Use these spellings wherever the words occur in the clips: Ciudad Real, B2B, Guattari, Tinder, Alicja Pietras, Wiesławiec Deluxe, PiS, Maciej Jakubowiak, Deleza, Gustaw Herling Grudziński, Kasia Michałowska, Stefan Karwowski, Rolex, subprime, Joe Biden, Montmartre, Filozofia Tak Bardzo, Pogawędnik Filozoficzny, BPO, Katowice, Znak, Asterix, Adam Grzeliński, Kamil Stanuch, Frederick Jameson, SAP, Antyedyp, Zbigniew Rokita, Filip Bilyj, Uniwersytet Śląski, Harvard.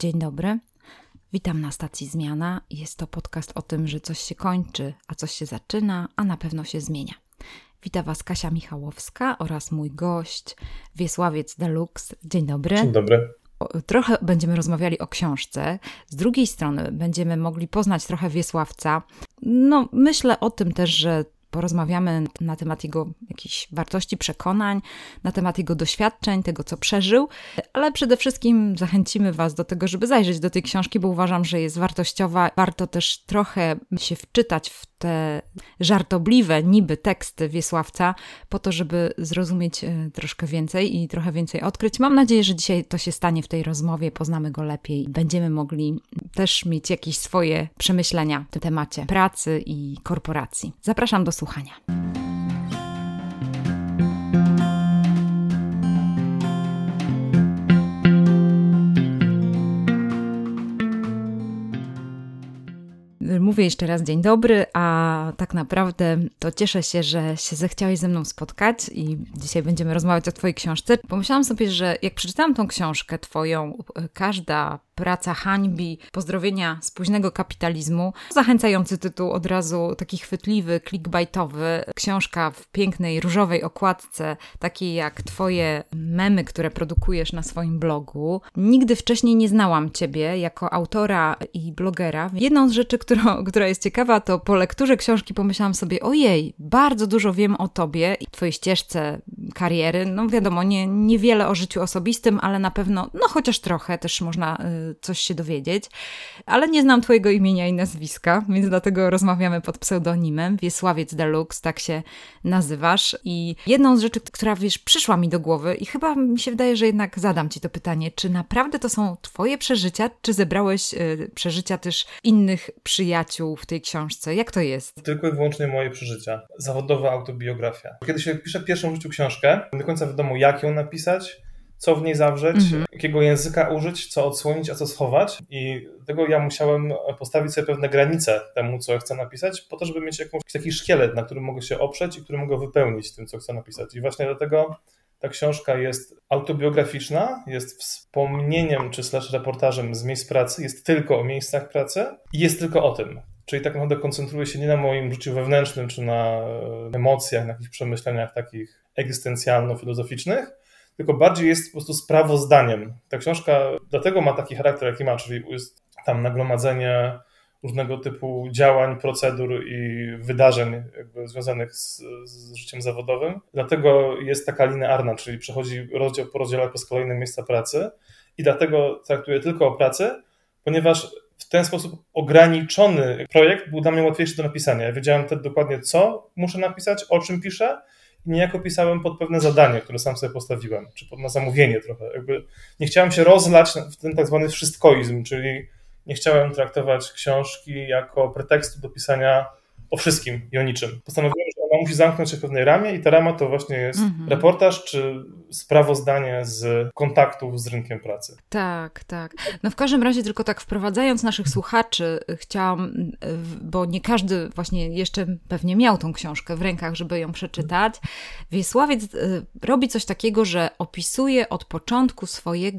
Dzień dobry, witam na stacji Zmiana. Jest to podcast o tym, że coś się kończy, a coś się zaczyna, a na pewno się zmienia. Witam Was Kasia Michałowska oraz mój gość Wiesławiec Deluxe. Dzień dobry. Dzień dobry. Trochę będziemy rozmawiali o książce, z drugiej strony będziemy mogli poznać trochę Wiesławca. No, myślę o tym też, że porozmawiamy na temat jego jakichś wartości, przekonań, na temat jego doświadczeń, tego co przeżył, ale przede wszystkim zachęcimy Was do tego, żeby zajrzeć do tej książki, bo uważam, że jest wartościowa. Warto też trochę się wczytać w te żartobliwe niby teksty Wiesławca, po to, żeby zrozumieć troszkę więcej i trochę więcej odkryć. Mam nadzieję, że dzisiaj to się stanie w tej rozmowie, poznamy go lepiej, będziemy mogli też mieć jakieś swoje przemyślenia w tym temacie pracy i korporacji. Zapraszam do słuchania. Mówię jeszcze raz dzień dobry, a tak naprawdę to cieszę się, że się zechciałeś ze mną spotkać i dzisiaj będziemy rozmawiać o Twojej książce. Pomyślałam sobie, że jak przeczytałam tą książkę Twoją, każda praca hańbi, pozdrowienia z późnego kapitalizmu, zachęcający tytuł od razu, taki chwytliwy, clickbaitowy, książka w pięknej, różowej okładce, takiej jak Twoje memy, które produkujesz na swoim blogu. Nigdy wcześniej nie znałam Ciebie jako autora i blogera. Jedną z rzeczy, która jest ciekawa, to po lekturze książki pomyślałam sobie, ojej, bardzo dużo wiem o Tobie i Twojej ścieżce kariery. No wiadomo, niewiele o życiu osobistym, ale na pewno, no chociaż trochę też można coś się dowiedzieć, ale nie znam Twojego imienia i nazwiska, więc dlatego rozmawiamy pod pseudonimem Wiesławiec Deluxe, tak się nazywasz. I jedną z rzeczy, która wiesz, przyszła mi do głowy i chyba mi się wydaje, że jednak zadam Ci to pytanie, czy naprawdę to są Twoje przeżycia, czy zebrałeś przeżycia też innych przyjaciół w tej książce? Jak to jest? Tylko i wyłącznie moje przeżycia. Zawodowa autobiografia. Kiedy się pisze pierwszą w życiu książkę, nie do końca wiadomo, jak ją napisać, co w niej zawrzeć, jakiego języka użyć, co odsłonić, a co schować. I tego ja musiałem postawić sobie pewne granice temu, co ja chcę napisać, po to, żeby mieć jakiś taki szkielet, na którym mogę się oprzeć i który mogę wypełnić tym, co chcę napisać. I właśnie dlatego ta książka jest autobiograficzna, jest wspomnieniem czy slash reportażem z miejsc pracy, jest tylko o miejscach pracy i jest tylko o tym. Czyli tak naprawdę koncentruje się nie na moim życiu wewnętrznym, czy na emocjach, na jakichś przemyśleniach takich egzystencjalno-filozoficznych, tylko bardziej jest po prostu sprawozdaniem. Ta książka dlatego ma taki charakter, jaki ma, czyli jest tam nagromadzenie różnego typu działań, procedur i wydarzeń jakby związanych z życiem zawodowym. Dlatego jest taka linearna, czyli przechodzi rozdział po rozdziale przez kolejne miejsca pracy i dlatego traktuję tylko o pracy, ponieważ w ten sposób ograniczony projekt był dla mnie łatwiejszy do napisania. Ja wiedziałem wtedy dokładnie, co muszę napisać, o czym piszę, i niejako pisałem pod pewne zadanie, które sam sobie postawiłem, czy na zamówienie trochę. Jakby nie chciałem się rozlać w ten tak zwany wszystkoizm, czyli nie chciałem traktować książki jako pretekstu do pisania o wszystkim i o niczym. Postanowiłem, że ona musi zamknąć się w pewnej ramie i ta rama to właśnie jest reportaż czy sprawozdanie z kontaktów z rynkiem pracy. Tak, tak. No w każdym razie tylko tak wprowadzając naszych słuchaczy chciałam, bo nie każdy właśnie jeszcze pewnie miał tą książkę w rękach, żeby ją przeczytać. Wiesławiec robi coś takiego, że opisuje od początku swojej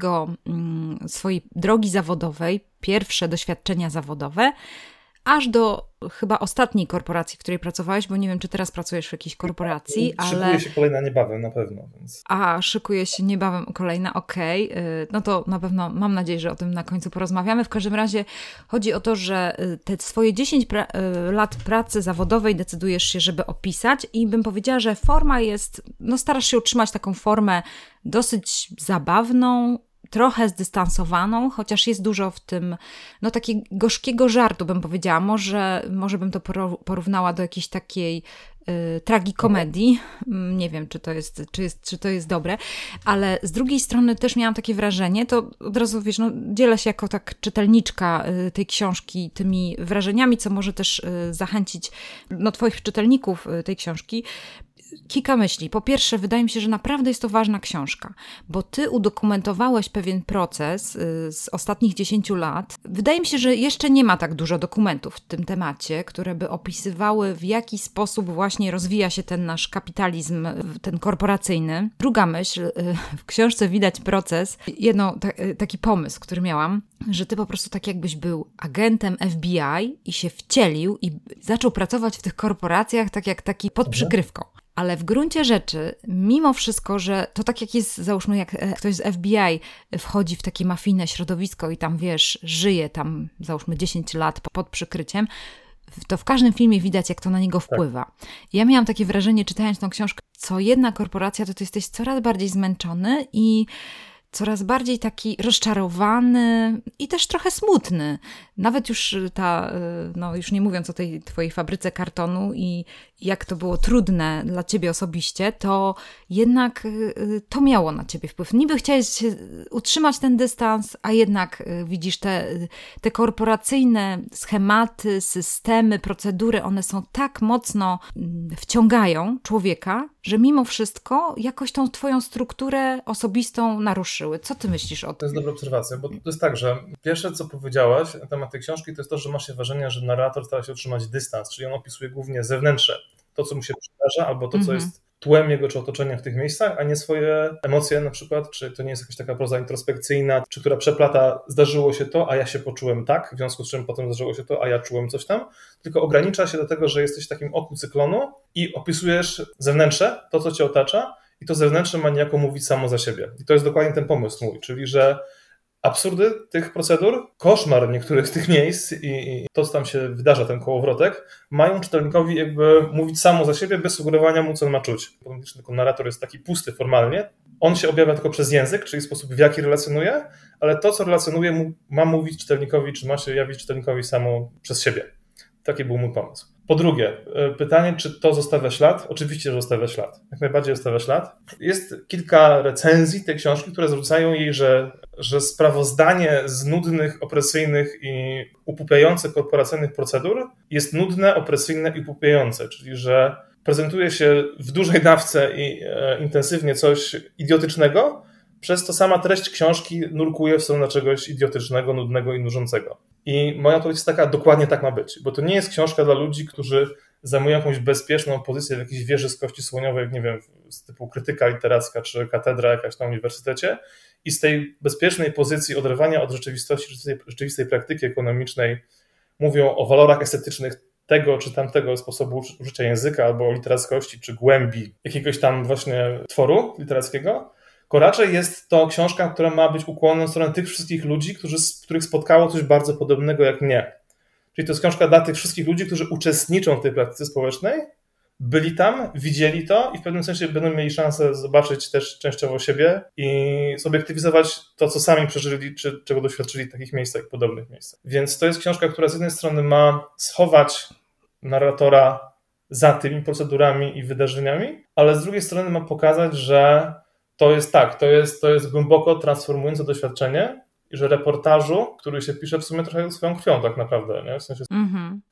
drogi zawodowej, pierwsze doświadczenia zawodowe, aż do chyba ostatniej korporacji, w której pracowałeś, bo nie wiem, czy teraz pracujesz w jakiejś korporacji, ale... Szykuje się kolejna niebawem, na pewno. Więc... A, szykuje się niebawem kolejna, okej. No to na pewno mam nadzieję, że o tym na końcu porozmawiamy. W każdym razie chodzi o to, że te swoje 10 lat pracy zawodowej decydujesz się, żeby opisać i bym powiedziała, że forma jest... No starasz się utrzymać taką formę dosyć zabawną, trochę zdystansowaną, chociaż jest dużo w tym, no takiego gorzkiego żartu bym powiedziała, może bym to porównała do jakiejś takiej tragikomedii, nie wiem czy to jest dobre, ale z drugiej strony też miałam takie wrażenie, to od razu wiesz, no, dzielę się jako tak czytelniczka tej książki tymi wrażeniami, co może też zachęcić no, Twoich czytelników tej książki. kilka myśli. Po pierwsze, wydaje mi się, że naprawdę jest to ważna książka, bo ty udokumentowałeś pewien proces z ostatnich 10 lat. Wydaje mi się, że jeszcze nie ma tak dużo dokumentów w tym temacie, które by opisywały, w jaki sposób właśnie rozwija się ten nasz kapitalizm, ten korporacyjny. Druga myśl, w książce widać proces, taki pomysł, który miałam, że ty po prostu tak jakbyś był agentem FBI i się wcielił i zaczął pracować w tych korporacjach tak jak taki pod przykrywką. Ale w gruncie rzeczy, mimo wszystko, że to tak jak jest, załóżmy, jak ktoś z FBI wchodzi w takie mafijne środowisko i tam, wiesz, żyje tam, załóżmy, 10 lat pod przykryciem, to w każdym filmie widać, jak to na niego wpływa. Ja miałam takie wrażenie, czytając tą książkę, co jedna korporacja, to ty jesteś coraz bardziej zmęczony i coraz bardziej taki rozczarowany i też trochę smutny. Nawet już już nie mówiąc o tej twojej fabryce kartonu i jak to było trudne dla ciebie osobiście, to jednak to miało na ciebie wpływ. Niby chciałeś utrzymać ten dystans, a jednak widzisz te korporacyjne schematy, systemy, procedury, one są tak mocno wciągają człowieka, że mimo wszystko jakoś tą twoją strukturę osobistą naruszyły. Co ty myślisz o tym? To jest dobra obserwacja, bo to jest tak, że pierwsze, co powiedziałaś na temat tej książki, to jest to, że masz się wrażenie, że narrator stara się utrzymać dystans, czyli on opisuje głównie zewnętrzne, to, co mu się przydarza, albo to, co jest tłem jego czy otoczenia w tych miejscach, a nie swoje emocje na przykład, czy to nie jest jakaś taka proza introspekcyjna, czy która przeplata zdarzyło się to, a ja się poczułem tak, w związku z czym potem zdarzyło się to, a ja czułem coś tam, tylko ogranicza się do tego, że jesteś w takim oku cyklonu i opisujesz zewnętrzne, to co cię otacza i to zewnętrzne ma niejako mówić samo za siebie. I to jest dokładnie ten pomysł mój, czyli że absurdy tych procedur, koszmar niektórych z tych miejsc i to, co tam się wydarza, ten kołowrotek, mają czytelnikowi jakby mówić samo za siebie, bez sugerowania mu, co on ma czuć. Tylko narrator jest taki pusty formalnie. On się objawia tylko przez język, czyli sposób, w jaki relacjonuje, ale to, co relacjonuje, ma mówić czytelnikowi, czy ma się jawić czytelnikowi samo przez siebie. Taki był mój pomysł. Po drugie, pytanie, czy to zostawia ślad? Oczywiście, że zostawia ślad. Jak najbardziej zostawia ślad. Jest kilka recenzji tej książki, które zwracają jej, że sprawozdanie z nudnych, opresyjnych i upupiających korporacyjnych procedur jest nudne, opresyjne i upupiające, czyli że prezentuje się w dużej dawce i intensywnie coś idiotycznego, przez to sama treść książki nurkuje w stronę czegoś idiotycznego, nudnego i nużącego. I moja odpowiedź jest taka, dokładnie tak ma być, bo to nie jest książka dla ludzi, którzy zajmują jakąś bezpieczną pozycję w jakiejś wieży z kości słoniowej, nie wiem, z typu krytyka literacka czy katedra jakaś na uniwersytecie i z tej bezpiecznej pozycji oderwania od rzeczywistości, rzeczywistej praktyki ekonomicznej mówią o walorach estetycznych tego czy tamtego sposobu użycia języka albo literackości czy głębi jakiegoś tam właśnie tworu literackiego. Raczej jest to książka, która ma być ukłonem w stronę tych wszystkich ludzi, których spotkało coś bardzo podobnego jak mnie. Czyli to jest książka dla tych wszystkich ludzi, którzy uczestniczą w tej praktyce społecznej, byli tam, widzieli to i w pewnym sensie będą mieli szansę zobaczyć też częściowo siebie i zobiektywizować to, co sami przeżyli, czy czego doświadczyli w takich miejscach, podobnych miejscach. Więc to jest książka, która z jednej strony ma schować narratora za tymi procedurami i wydarzeniami, ale z drugiej strony ma pokazać, że to jest głęboko transformujące doświadczenie i że reportażu, który się pisze w sumie trochę swoją krwią tak naprawdę, nie? W sensie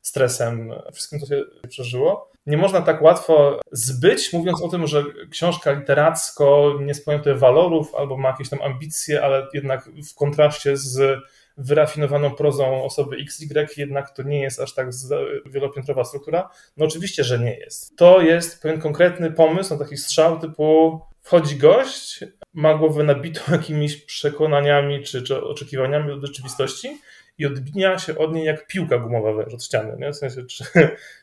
stresem, wszystkim, co się przeżyło, nie można tak łatwo zbyć, mówiąc o tym, że książka literacko nie spełnia tych walorów albo ma jakieś tam ambicje, ale jednak w kontraście z wyrafinowaną prozą osoby XY jednak to nie jest aż tak wielopiętrowa struktura. No oczywiście, że nie jest. To jest pewien konkretny pomysł na taki strzał typu wchodzi gość, ma głowę nabitą jakimiś przekonaniami czy oczekiwaniami od rzeczywistości i odbija się od niej jak piłka gumowa od ściany, nie? W sensie,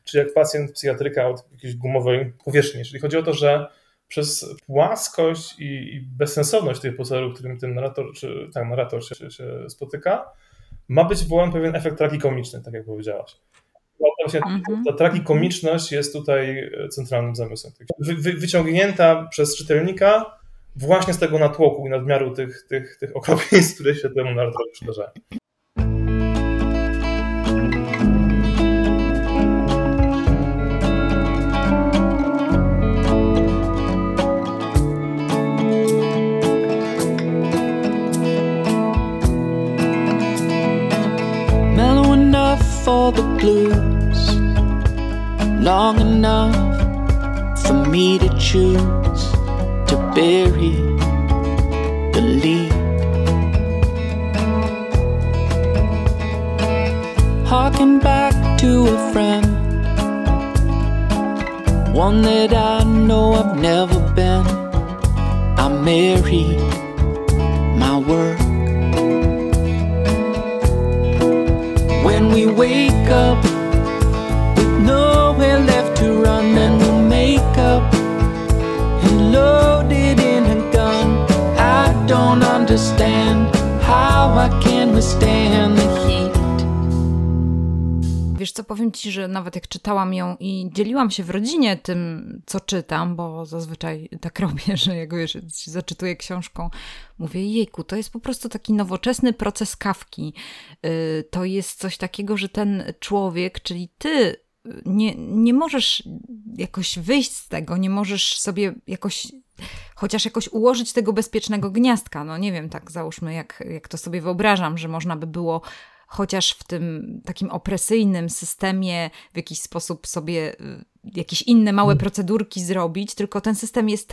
czy jak pacjent psychiatryka od jakiejś gumowej powierzchni. Czyli chodzi o to, że przez płaskość i bezsensowność tych procedur, którym ten narrator się spotyka, ma być wywołany pewien efekt tragikomiczny, tak jak powiedziałaś. Ta tragikomiczność jest tutaj centralnym zamysłem. Wyciągnięta przez czytelnika właśnie z tego natłoku i nadmiaru tych okropieństw, które się temu narodowi przydarzają. Mellow enough for the blues, long enough for me to choose to bury the lead. Harking back to a friend, one that I know I've never been. I marry my work. When we wake up with nowhere left to run, then we'll make up and load it in a gun. I don't understand how I can withstand the heat. Wiesz co, powiem ci, że nawet jak czytałam ją i dzieliłam się w rodzinie tym, co czytam, bo zazwyczaj tak robię, że jak wiesz, się zaczytuję książką, mówię, jejku, to jest po prostu taki nowoczesny proces kawki. To jest coś takiego, że ten człowiek, czyli ty, nie możesz jakoś wyjść z tego, nie możesz sobie jakoś, chociaż jakoś ułożyć tego bezpiecznego gniazdka. No nie wiem, tak załóżmy, jak to sobie wyobrażam, że można by było chociaż w tym takim opresyjnym systemie w jakiś sposób sobie jakieś inne małe procedurki zrobić, tylko ten system jest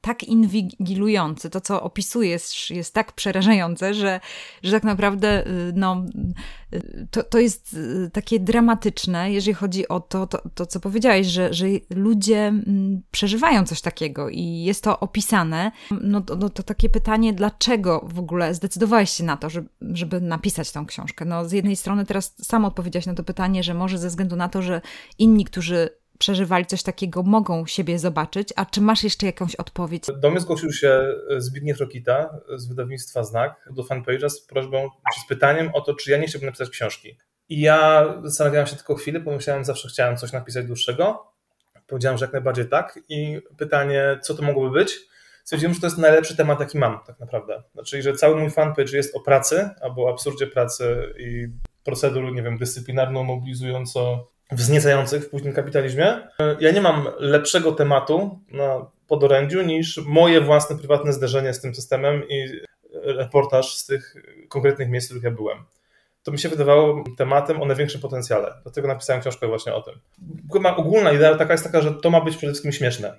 tak inwigilujący, to co opisujesz jest tak przerażające, że tak naprawdę no, to jest takie dramatyczne, jeżeli chodzi o to co powiedziałeś, że ludzie przeżywają coś takiego i jest to opisane. No to takie pytanie, dlaczego w ogóle zdecydowałeś się na to, żeby napisać tą książkę? No z jednej strony teraz sam odpowiedziałaś na to pytanie, że może ze względu na to, że inni, którzy przeżywali coś takiego, mogą siebie zobaczyć. A czy masz jeszcze jakąś odpowiedź? Do mnie zgłosił się Zbigniew Rokita z wydawnictwa Znak do fanpage'a z prośbą, czy z pytaniem o to, czy ja nie chciałbym napisać książki. I ja zastanawiałem się tylko chwilę, pomyślałem, zawsze chciałem coś napisać dłuższego. Powiedziałem, że jak najbardziej tak. I pytanie, co to mogłoby być? Stwierdziłem, że to jest najlepszy temat, jaki mam tak naprawdę. Znaczy, że cały mój fanpage jest o pracy, albo o absurdzie pracy i procedur, nie wiem, dyscyplinarną, mobilizująco wzniecających w późnym kapitalizmie. Ja nie mam lepszego tematu na podorędziu niż moje własne, prywatne zderzenie z tym systemem i reportaż z tych konkretnych miejsc, w których ja byłem. To mi się wydawało tematem o największym potencjale. Dlatego napisałem książkę właśnie o tym. Ogólna idea taka jest taka, że to ma być przede wszystkim śmieszne.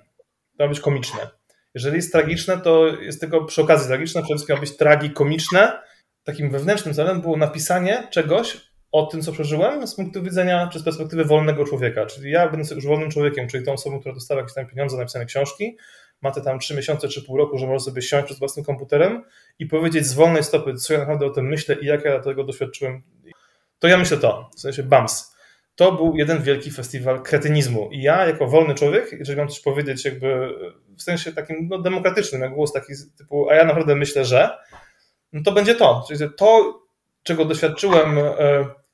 To ma być komiczne. Jeżeli jest tragiczne, to jest tylko przy okazji tragiczne. Przede wszystkim ma być tragikomiczne. Takim wewnętrznym celem było napisanie czegoś, o tym, co przeżyłem z punktu widzenia, czy z perspektywy wolnego człowieka. Czyli ja będę już wolnym człowiekiem, czyli tą osobą, która dostała jakieś tam pieniądze na napisane książki, ma te tam 3 miesiące czy pół roku, że może sobie siąść przed własnym komputerem i powiedzieć z wolnej stopy, co ja naprawdę o tym myślę i jak ja tego doświadczyłem. To ja myślę to, w sensie bams. To był jeden wielki festiwal kretynizmu. I ja, jako wolny człowiek, jeżeli mam coś powiedzieć jakby w sensie takim no, demokratycznym, jak głos taki typu, a ja naprawdę myślę, że, no to będzie to. Czyli to, czego doświadczyłem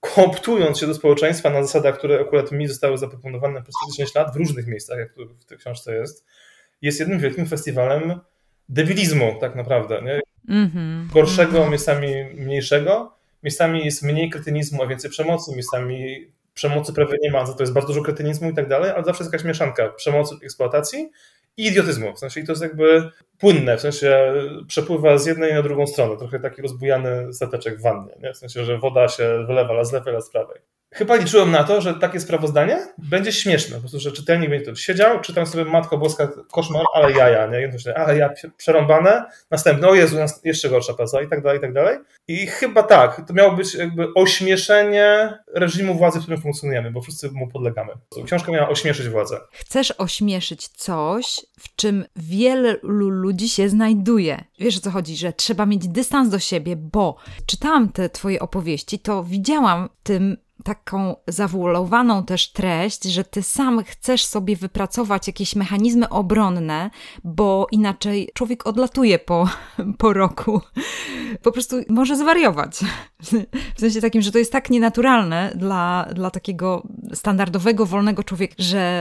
kooptując się do społeczeństwa na zasadach, które akurat mi zostały zaproponowane przez 10 lat w różnych miejscach, jak tu w tej książce jest jednym wielkim festiwalem debilizmu tak naprawdę. Nie? Mm-hmm. Gorszego, miejscami mniejszego. Miejscami jest mniej kretynizmu, a więcej przemocy. Miejscami przemocy prawie nie ma, za to jest bardzo dużo kretynizmu i tak dalej, ale zawsze jest jakaś mieszanka przemocy, eksploatacji i idiotyzmu. W sensie i to jest jakby płynne, w sensie przepływa z jednej na drugą stronę. Trochę taki rozbujany stateczek w wannie, nie? W sensie, że woda się wylewa la z lewej, la z prawej. Chyba liczyłem na to, że takie sprawozdanie będzie śmieszne. Po prostu, że czytelnik będzie to siedział, czytam sobie Matko Boska, koszmar, ale jaja, nie? Ale ja przerąbane, następne, o Jezu, jeszcze gorsza praca i tak dalej, i tak dalej. I chyba tak, to miało być jakby ośmieszenie reżimu władzy, w którym funkcjonujemy, bo wszyscy mu podlegamy. Książka miała ośmieszyć władzę. Chcesz ośmieszyć coś, w czym wielu ludzi się znajduje. Wiesz o co chodzi, że trzeba mieć dystans do siebie, bo czytałam te twoje opowieści, to widziałam w tym taką zawulowaną też treść, że ty sam chcesz sobie wypracować jakieś mechanizmy obronne, bo inaczej człowiek odlatuje po roku. Po prostu może zwariować. W sensie takim, że to jest tak nienaturalne dla takiego standardowego, wolnego człowieka,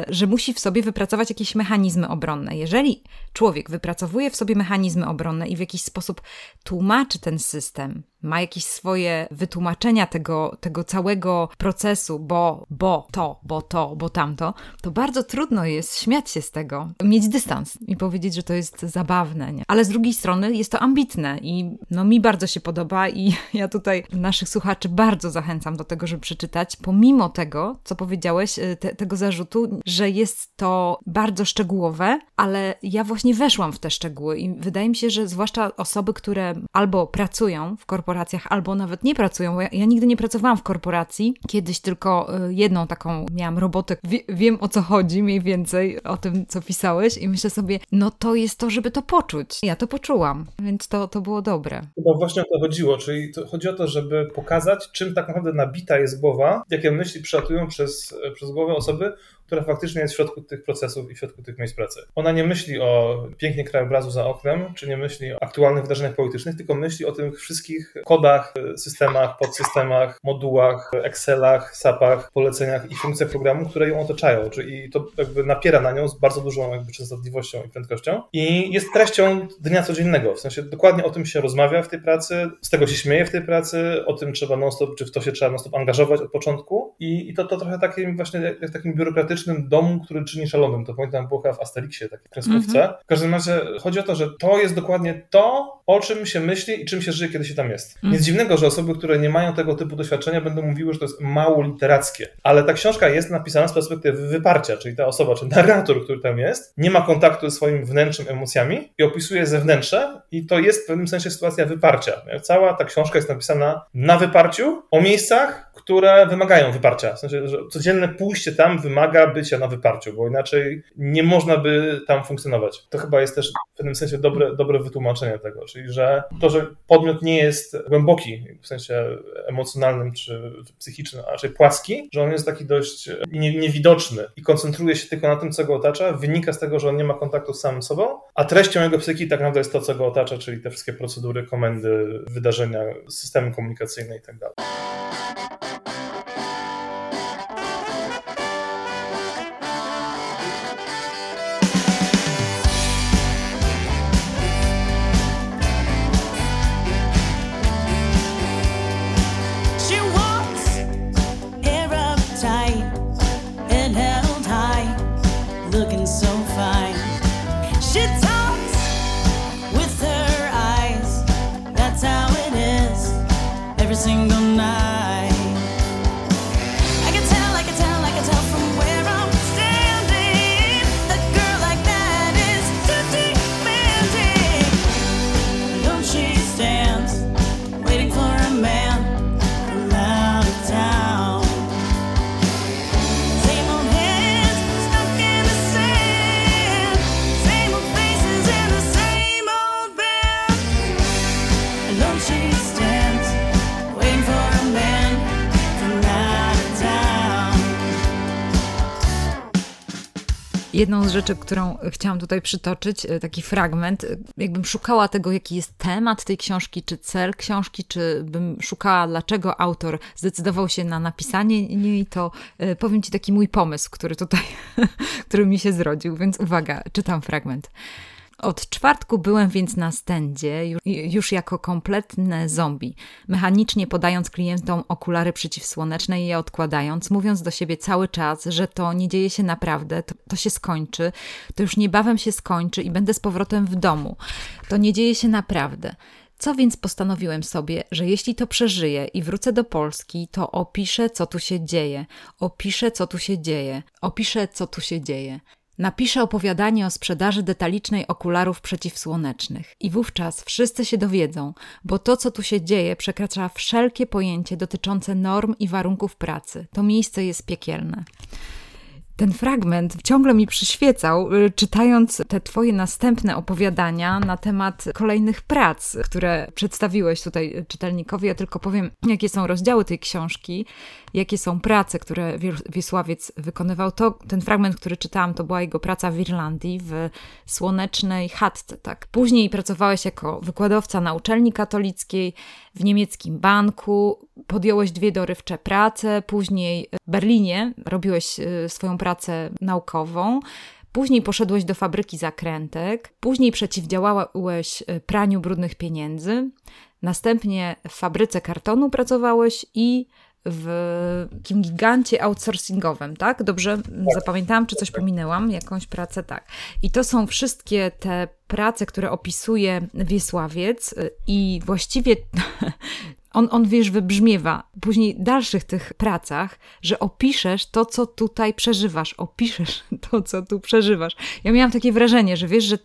że musi w sobie wypracować jakieś mechanizmy obronne. Jeżeli człowiek wypracowuje w sobie mechanizmy obronne i w jakiś sposób tłumaczy ten system, ma jakieś swoje wytłumaczenia tego całego procesu, bo tamto, to bardzo trudno jest śmiać się z tego, mieć dystans i powiedzieć, że to jest zabawne, nie? Ale z drugiej strony jest to ambitne i mi bardzo się podoba i ja tutaj naszych słuchaczy bardzo zachęcam do tego, żeby przeczytać, pomimo tego, co powiedziałeś, tego zarzutu, że jest to bardzo szczegółowe, ale ja właśnie weszłam w te szczegóły i wydaje mi się, że zwłaszcza osoby, które albo pracują w korporacjach, albo nawet nie pracują, bo ja nigdy nie pracowałam w korporacji, kiedyś tylko jedną taką miałam robotę, wiem o co chodzi mniej więcej, o tym co pisałeś i myślę sobie, to jest to, żeby to poczuć. Ja to poczułam, więc to było dobre. Chyba właśnie o to chodziło, czyli to chodzi o to, żeby pokazać, czym tak naprawdę nabita jest głowa, jakie myśli przelatują przez głowę osoby, która faktycznie jest w środku tych procesów i w środku tych miejsc pracy. Ona nie myśli o pięknie krajobrazu za oknem, czy nie myśli o aktualnych wydarzeniach politycznych, tylko myśli o tych wszystkich kodach, systemach, podsystemach, modułach, Excelach, SAP-ach, poleceniach i funkcjach programu, które ją otaczają. Czyli to jakby napiera na nią z bardzo dużą częstotliwością i prędkością. I jest treścią dnia codziennego. W sensie dokładnie o tym się rozmawia w tej pracy, z tego się śmieje w tej pracy, o tym trzeba non-stop, czy w to się trzeba non-stop angażować od początku. I to trochę takim właśnie jak takim biurokratycznym domu, który czyni szalonym. To pamiętam było w Asterixie, takiej kreskówce. W każdym razie chodzi o to, że to jest dokładnie to, o czym się myśli i czym się żyje, kiedy się tam jest. Nic dziwnego, że osoby, które nie mają tego typu doświadczenia, będą mówiły, że to jest mało literackie. Ale ta książka jest napisana z perspektywy wyparcia, czyli ta osoba, czy narrator, który tam jest, nie ma kontaktu ze swoim wnętrzem, emocjami i opisuje zewnętrze i to jest w pewnym sensie sytuacja wyparcia. Cała ta książka jest napisana na wyparciu, o miejscach, które wymagają wyparcia. W sensie, że codzienne pójście tam wymaga bycia na wyparciu, bo inaczej nie można by tam funkcjonować. To chyba jest też w pewnym sensie dobre wytłumaczenie tego, czyli że to, że podmiot nie jest głęboki, w sensie emocjonalnym czy psychicznym, a raczej płaski, że on jest taki dość niewidoczny i koncentruje się tylko na tym, co go otacza, wynika z tego, że on nie ma kontaktu z samym sobą, a treścią jego psychiki tak naprawdę jest to, co go otacza, czyli te wszystkie procedury, komendy, wydarzenia, systemy komunikacyjne i tak dalej. Jedną z rzeczy, którą chciałam tutaj przytoczyć, taki fragment, jakbym szukała tego, jaki jest temat tej książki, czy cel książki, czy bym szukała, dlaczego autor zdecydował się na napisanie niej, to powiem Ci taki mój pomysł, który mi się zrodził, więc uwaga, czytam fragment. Od czwartku byłem więc na stędzie, już jako kompletne zombie, mechanicznie podając klientom okulary przeciwsłoneczne i je odkładając, mówiąc do siebie cały czas, że to nie dzieje się naprawdę, to się skończy, to już niebawem się skończy i będę z powrotem w domu. To nie dzieje się naprawdę. Co więc postanowiłem sobie, że jeśli to przeżyję i wrócę do Polski, to opiszę, co tu się dzieje. Opiszę, co tu się dzieje. Opiszę, co tu się dzieje. Napiszę opowiadanie o sprzedaży detalicznej okularów przeciwsłonecznych. I wówczas wszyscy się dowiedzą, bo to, co tu się dzieje, przekracza wszelkie pojęcie dotyczące norm i warunków pracy. To miejsce jest piekielne. Ten fragment ciągle mi przyświecał, czytając te Twoje następne opowiadania na temat kolejnych prac, które przedstawiłeś tutaj czytelnikowi. Ja tylko powiem, jakie są rozdziały tej książki, jakie są prace, które Wiesławiec wykonywał. Ten fragment, który czytałam, to była jego praca w Irlandii, w słonecznej chatce. Tak? Później pracowałeś jako wykładowca na uczelni katolickiej, w niemieckim banku, podjąłeś 2 dorywcze prace, później w Berlinie robiłeś swoją pracę naukową, później poszedłeś do fabryki zakrętek, później przeciwdziałałeś praniu brudnych pieniędzy, Następnie w fabryce kartonu pracowałeś i w takim gigancie outsourcingowym, tak? Dobrze zapamiętałam, czy coś pominęłam? Jakąś pracę, tak. I to są wszystkie te prace, które opisuje Wiesławiec i właściwie on wiesz, wybrzmiewa później w dalszych tych pracach, że opiszesz to, co tutaj przeżywasz. Opiszesz to, co tu przeżywasz. Ja miałam takie wrażenie, że wiesz, że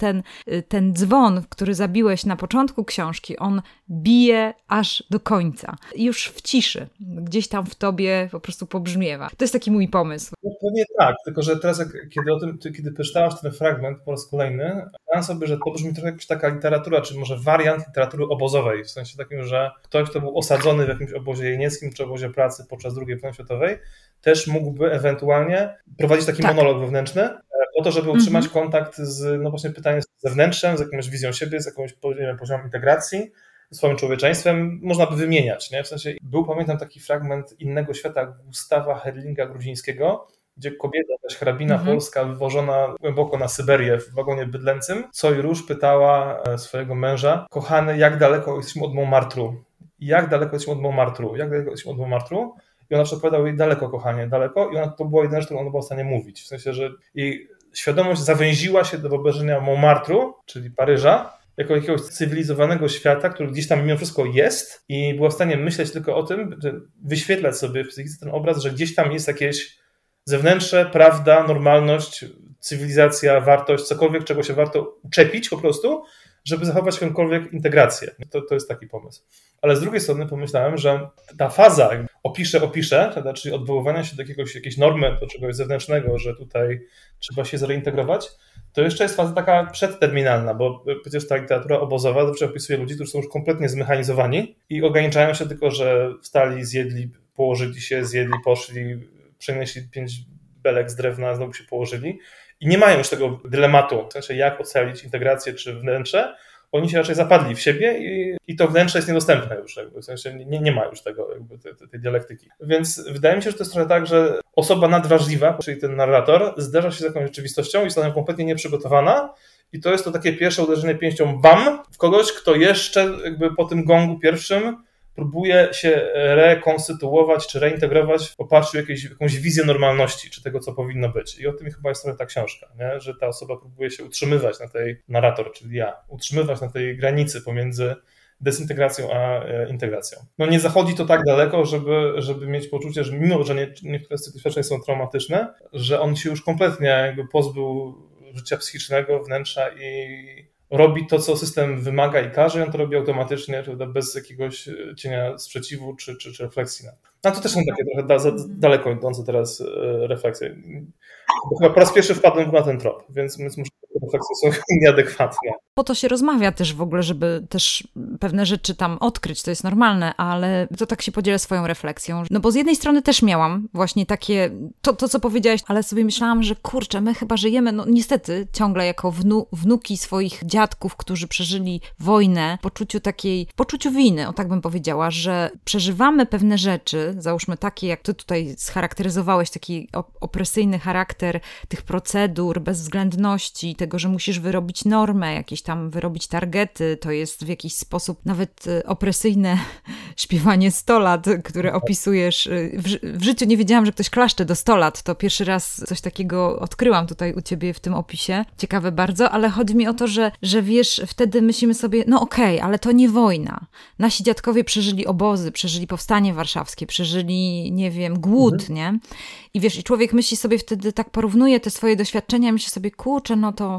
ten dzwon, który zabiłeś na początku książki, on bije aż do końca. Już w ciszy. Gdzieś tam w tobie po prostu pobrzmiewa. To jest taki mój pomysł. No pewnie tak, tylko że teraz, kiedy przeczytałaś ten fragment po raz kolejny, myślałam sobie, że to brzmi trochę jak taka literatura, czy może wariant literatury obozowej. W sensie takim, że ktoś, kto był osadzony w jakimś obozie jenieckim czy obozie pracy podczas II wojny światowej, też mógłby ewentualnie prowadzić taki monolog wewnętrzny po to, żeby utrzymać kontakt z, no właśnie pytanie z zewnętrzem, z jakąś wizją siebie, z jakąś poziomem integracji, swoim człowieczeństwem, można by wymieniać, nie? W sensie był, pamiętam, taki fragment Innego świata Gustawa Herlinga Grudzińskiego, gdzie kobieta, też hrabina polska, wywożona głęboko na Syberię w wagonie bydlęcym, co i róż pytała swojego męża: kochany, jak daleko jesteśmy od Montmartru? I ona odpowiadała jej: daleko, kochanie, daleko. I ona, to była jedyna rzecz, którą ona była w stanie mówić. W sensie, że jej świadomość zawęziła się do wyobrażenia Montmartru, czyli Paryża, jako jakiegoś cywilizowanego świata, który gdzieś tam mimo wszystko jest, i była w stanie myśleć tylko o tym, że wyświetlać sobie w psychice ten obraz, że gdzieś tam jest jakieś zewnętrzne, prawda, normalność, cywilizacja, wartość, cokolwiek, czego się warto uczepić po prostu, żeby zachować jakąkolwiek integrację. To jest taki pomysł. Ale z drugiej strony pomyślałem, że ta faza opiszę, czyli odwoływania się do jakiejś normy, do czegoś zewnętrznego, że tutaj trzeba się zreintegrować, to jeszcze jest faza taka przedterminalna, bo przecież ta literatura obozowa zawsze opisuje ludzi, którzy są już kompletnie zmechanizowani i ograniczają się tylko, że wstali, zjedli, położyli się, zjedli, poszli, przenieśli 5 belek z drewna, znowu się położyli. I nie mają już tego dylematu, w sensie jak ocalić integrację czy wnętrze. Oni się raczej zapadli w siebie i to wnętrze jest niedostępne już. W sensie nie ma już tego, tej dialektyki. Więc wydaje mi się, że to jest trochę tak, że osoba nadwrażliwa, czyli ten narrator, zderza się z jakąś rzeczywistością i jest ona kompletnie nieprzygotowana. I to jest to takie pierwsze uderzenie pięścią, bam, w kogoś, kto jeszcze po tym gongu pierwszym próbuje się rekonstytuować czy reintegrować w oparciu o jakąś wizję normalności, czy tego, co powinno być. I o tym chyba jest trochę ta książka, nie? Że ta osoba próbuje się utrzymywać na tej, narrator, czyli ja, utrzymywać na tej granicy pomiędzy dezintegracją a integracją. No nie zachodzi to tak daleko, żeby mieć poczucie, że mimo, że niektóre z tych doświadczeń są traumatyczne, że on się już kompletnie pozbył życia psychicznego, wnętrza i robi to, co system wymaga i każe, i on to robi automatycznie, bez jakiegoś cienia sprzeciwu czy refleksji. No to też są takie trochę daleko idące teraz refleksje. Chyba po raz pierwszy wpadłem na ten trop, więc muszę refleksje są nieadekwatne. Po to się rozmawia też w ogóle, żeby też pewne rzeczy tam odkryć, to jest normalne, ale to tak się podzielę swoją refleksją. No bo z jednej strony też miałam właśnie takie, to co powiedziałaś, ale sobie myślałam, że kurczę, my chyba żyjemy, no niestety ciągle jako wnuki swoich dziadków, którzy przeżyli wojnę, poczuciu winy, o tak bym powiedziała, że przeżywamy pewne rzeczy, załóżmy takie, jak ty tutaj scharakteryzowałeś, taki opresyjny charakter tych procedur, bezwzględności, tego, że musisz wyrobić normę, jakieś tam wyrobić targety, to jest w jakiś sposób nawet opresyjne śpiewanie 100 lat, które opisujesz. W życiu nie wiedziałam, że ktoś klaszcze do 100 lat, to pierwszy raz coś takiego odkryłam tutaj u ciebie w tym opisie. Ciekawe bardzo, ale chodzi mi o to, że wiesz, wtedy myślimy sobie, no okej, ale to nie wojna. Nasi dziadkowie przeżyli obozy, przeżyli powstanie warszawskie, przeżyli, nie wiem, głód, nie? I wiesz, i człowiek myśli sobie wtedy, tak porównuje te swoje doświadczenia, myśli sobie, kurczę, no to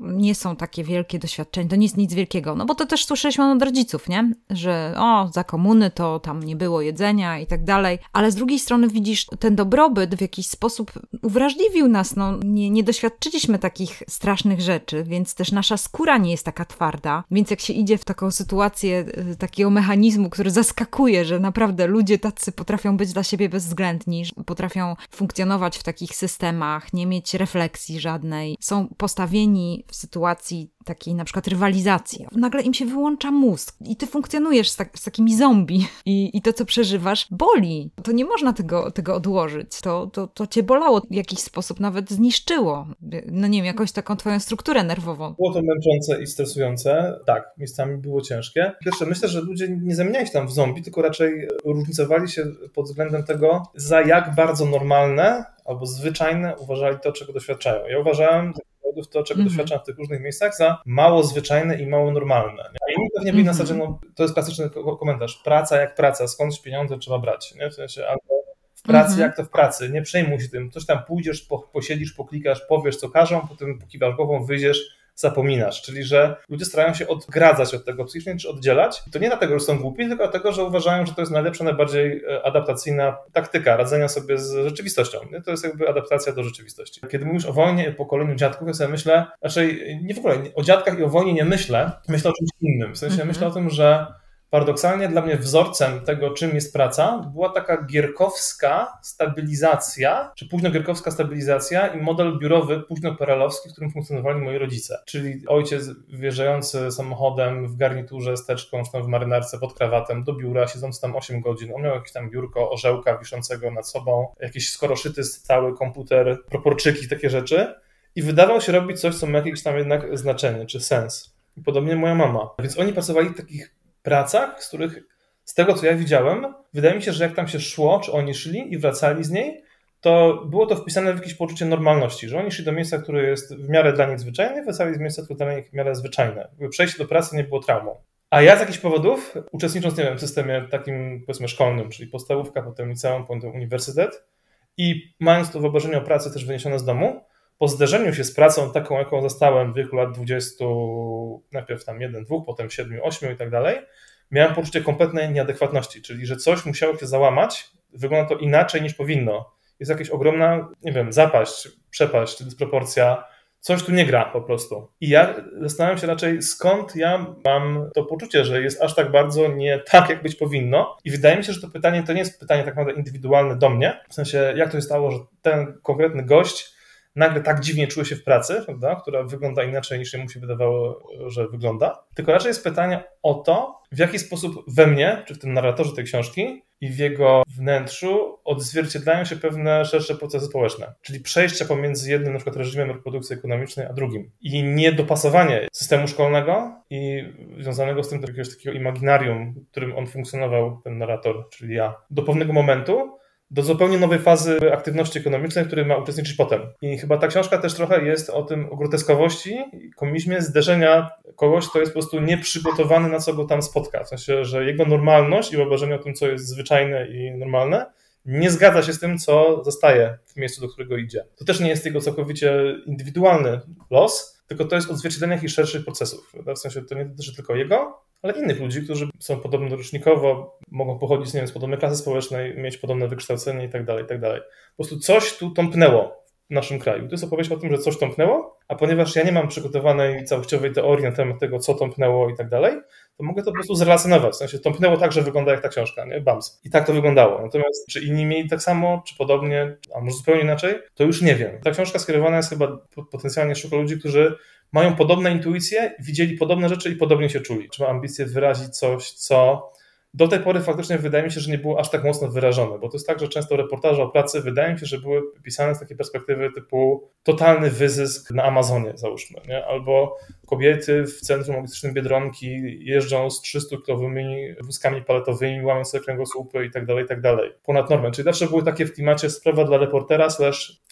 nie są takie wielkie doświadczenia, to nie jest nic wielkiego. No bo to też słyszeliśmy od rodziców, nie? Że za komuny to tam nie było jedzenia i tak dalej. Ale z drugiej strony widzisz, ten dobrobyt w jakiś sposób uwrażliwił nas. No nie doświadczyliśmy takich strasznych rzeczy, więc też nasza skóra nie jest taka twarda. Więc jak się idzie w taką sytuację takiego mechanizmu, który zaskakuje, że naprawdę ludzie tacy potrafią być dla siebie bezwzględni, potrafią funkcjonować w takich systemach, nie mieć refleksji żadnej, są postawieni w sytuacji takiej na przykład rywalizacji. Nagle im się wyłącza mózg i ty funkcjonujesz z takimi zombie i to, co przeżywasz, boli. To nie można tego odłożyć. To cię bolało w jakiś sposób, nawet zniszczyło, no nie wiem, jakąś taką twoją strukturę nerwową. Było to męczące i stresujące, tak, miejscami było ciężkie. Pierwsze, myślę, że ludzie nie zamieniali się tam w zombie, tylko raczej różnicowali się pod względem tego, za jak bardzo normalne albo zwyczajne uważali to, czego doświadczają. Ja uważałem to, czego doświadczam w tych różnych miejscach, za mało zwyczajne i mało normalne. A inni pewnie byli na zasadzie, no, to jest klasyczny komentarz, praca jak praca, skądś pieniądze trzeba brać, nie? W sensie, albo w pracy jak to w pracy, nie przejmuj się tym, coś tam pójdziesz, posiedzisz, poklikasz, powiesz co każą, potem pokiwasz głową, wyjdziesz, zapominasz, czyli że ludzie starają się odgradzać od tego psychicznie, czy oddzielać. I to nie dlatego, że są głupi, tylko dlatego, że uważają, że to jest najlepsza, najbardziej adaptacyjna taktyka radzenia sobie z rzeczywistością. To jest jakby adaptacja do rzeczywistości. Kiedy mówisz o wojnie i pokoleniu dziadków, ja sobie myślę, raczej nie w ogóle o dziadkach i o wojnie nie myślę, myślę o czymś innym. W sensie myślę o tym, że paradoksalnie dla mnie wzorcem tego, czym jest praca, była taka gierkowska stabilizacja, czy późno-gierkowska stabilizacja i model biurowy późno-perelowski, w którym funkcjonowali moi rodzice. Czyli ojciec wjeżdżający samochodem w garniturze, z teczką, czy tam w marynarce, pod krawatem, do biura, siedząc tam 8 godzin. On miał jakieś tam biurko, orzełka wiszącego nad sobą, jakieś skoroszyty, stały komputer, proporczyki, takie rzeczy. I wydawał się robić coś, co ma jakieś tam jednak znaczenie, czy sens. I podobnie moja mama. Więc oni pracowali w takich pracach, z których, z tego co ja widziałem, wydaje mi się, że jak tam się szło, czy oni szli i wracali z niej, to było to wpisane w jakieś poczucie normalności, że oni szli do miejsca, które jest w miarę dla nich zwyczajne i wracali z miejsca, które dla nich w miarę zwyczajne. Przejście do pracy nie było traumą. A ja z jakichś powodów, uczestnicząc, nie wiem, w systemie takim, powiedzmy, szkolnym, czyli podstawówka, potem liceum, potem uniwersytet i mając to wyobrażenie o pracy też wyniesione z domu, po zderzeniu się z pracą taką, jaką zastałem w wieku lat 20, najpierw tam 1, 2, potem 7, 8 i tak dalej, miałem poczucie kompletnej nieadekwatności, czyli że coś musiało się załamać, wygląda to inaczej niż powinno. Jest jakaś ogromna, nie wiem, zapaść, przepaść, dysproporcja, coś tu nie gra po prostu. I ja zastanawiam się raczej, skąd ja mam to poczucie, że jest aż tak bardzo nie tak, jak być powinno. I wydaje mi się, że to pytanie to nie jest pytanie tak naprawdę indywidualne do mnie, w sensie jak to się stało, że ten konkretny gość nagle tak dziwnie czuję się w pracy, prawda, która wygląda inaczej niż mu się wydawało, że wygląda. Tylko raczej jest pytanie o to, w jaki sposób we mnie, czy w tym narratorze tej książki i w jego wnętrzu odzwierciedlają się pewne szersze procesy społeczne, czyli przejścia pomiędzy jednym na przykład reżimem reprodukcji ekonomicznej, a drugim. I niedopasowanie systemu szkolnego i związanego z tym jakiegoś takiego imaginarium, w którym on funkcjonował, ten narrator, czyli ja, do pewnego momentu, do zupełnie nowej fazy aktywności ekonomicznej, w której ma uczestniczyć potem. I chyba ta książka też trochę jest o tym, o groteskowości, komizmie zderzenia kogoś, kto jest po prostu nieprzygotowany na co go tam spotka. W sensie, że jego normalność i wyobrażenie o tym, co jest zwyczajne i normalne, nie zgadza się z tym, co zostaje w miejscu, do którego idzie. To też nie jest jego całkowicie indywidualny los, tylko to jest odzwierciedlenie jakichś szerszych procesów. Prawda? W sensie to nie dotyczy tylko jego, ale innych ludzi, którzy są podobno rocznikowo, mogą pochodzić, nie wiem, z podobnej klasy społecznej, mieć podobne wykształcenie i tak dalej, i tak dalej. Po prostu coś tu tąpnęło w naszym kraju. To jest opowieść o tym, że coś tąpnęło, a ponieważ ja nie mam przygotowanej całościowej teorii na temat tego, co tąpnęło i tak dalej, to mogę to po prostu zrelacjonować. W sensie tąpnęło tak, że wygląda jak ta książka, nie? Bams. I tak to wyglądało. Natomiast czy inni mieli tak samo, czy podobnie, a może zupełnie inaczej, to już nie wiem. Ta książka skierowana jest chyba potencjalnie szuka ludzi, którzy mają podobne intuicje, widzieli podobne rzeczy i podobnie się czuli. Czy ma ambicje wyrazić coś, co do tej pory faktycznie wydaje mi się, że nie było aż tak mocno wyrażone, bo to jest tak, że często reportaże o pracy wydaje mi się, że były pisane z takiej perspektywy typu totalny wyzysk na Amazonie, załóżmy, nie? Albo kobiety w centrum logistycznym Biedronki jeżdżą z 300-kilowymi wózkami paletowymi, łamią sobie kręgosłupy i tak dalej, ponad normę. Czyli zawsze były takie w klimacie sprawa dla reportera /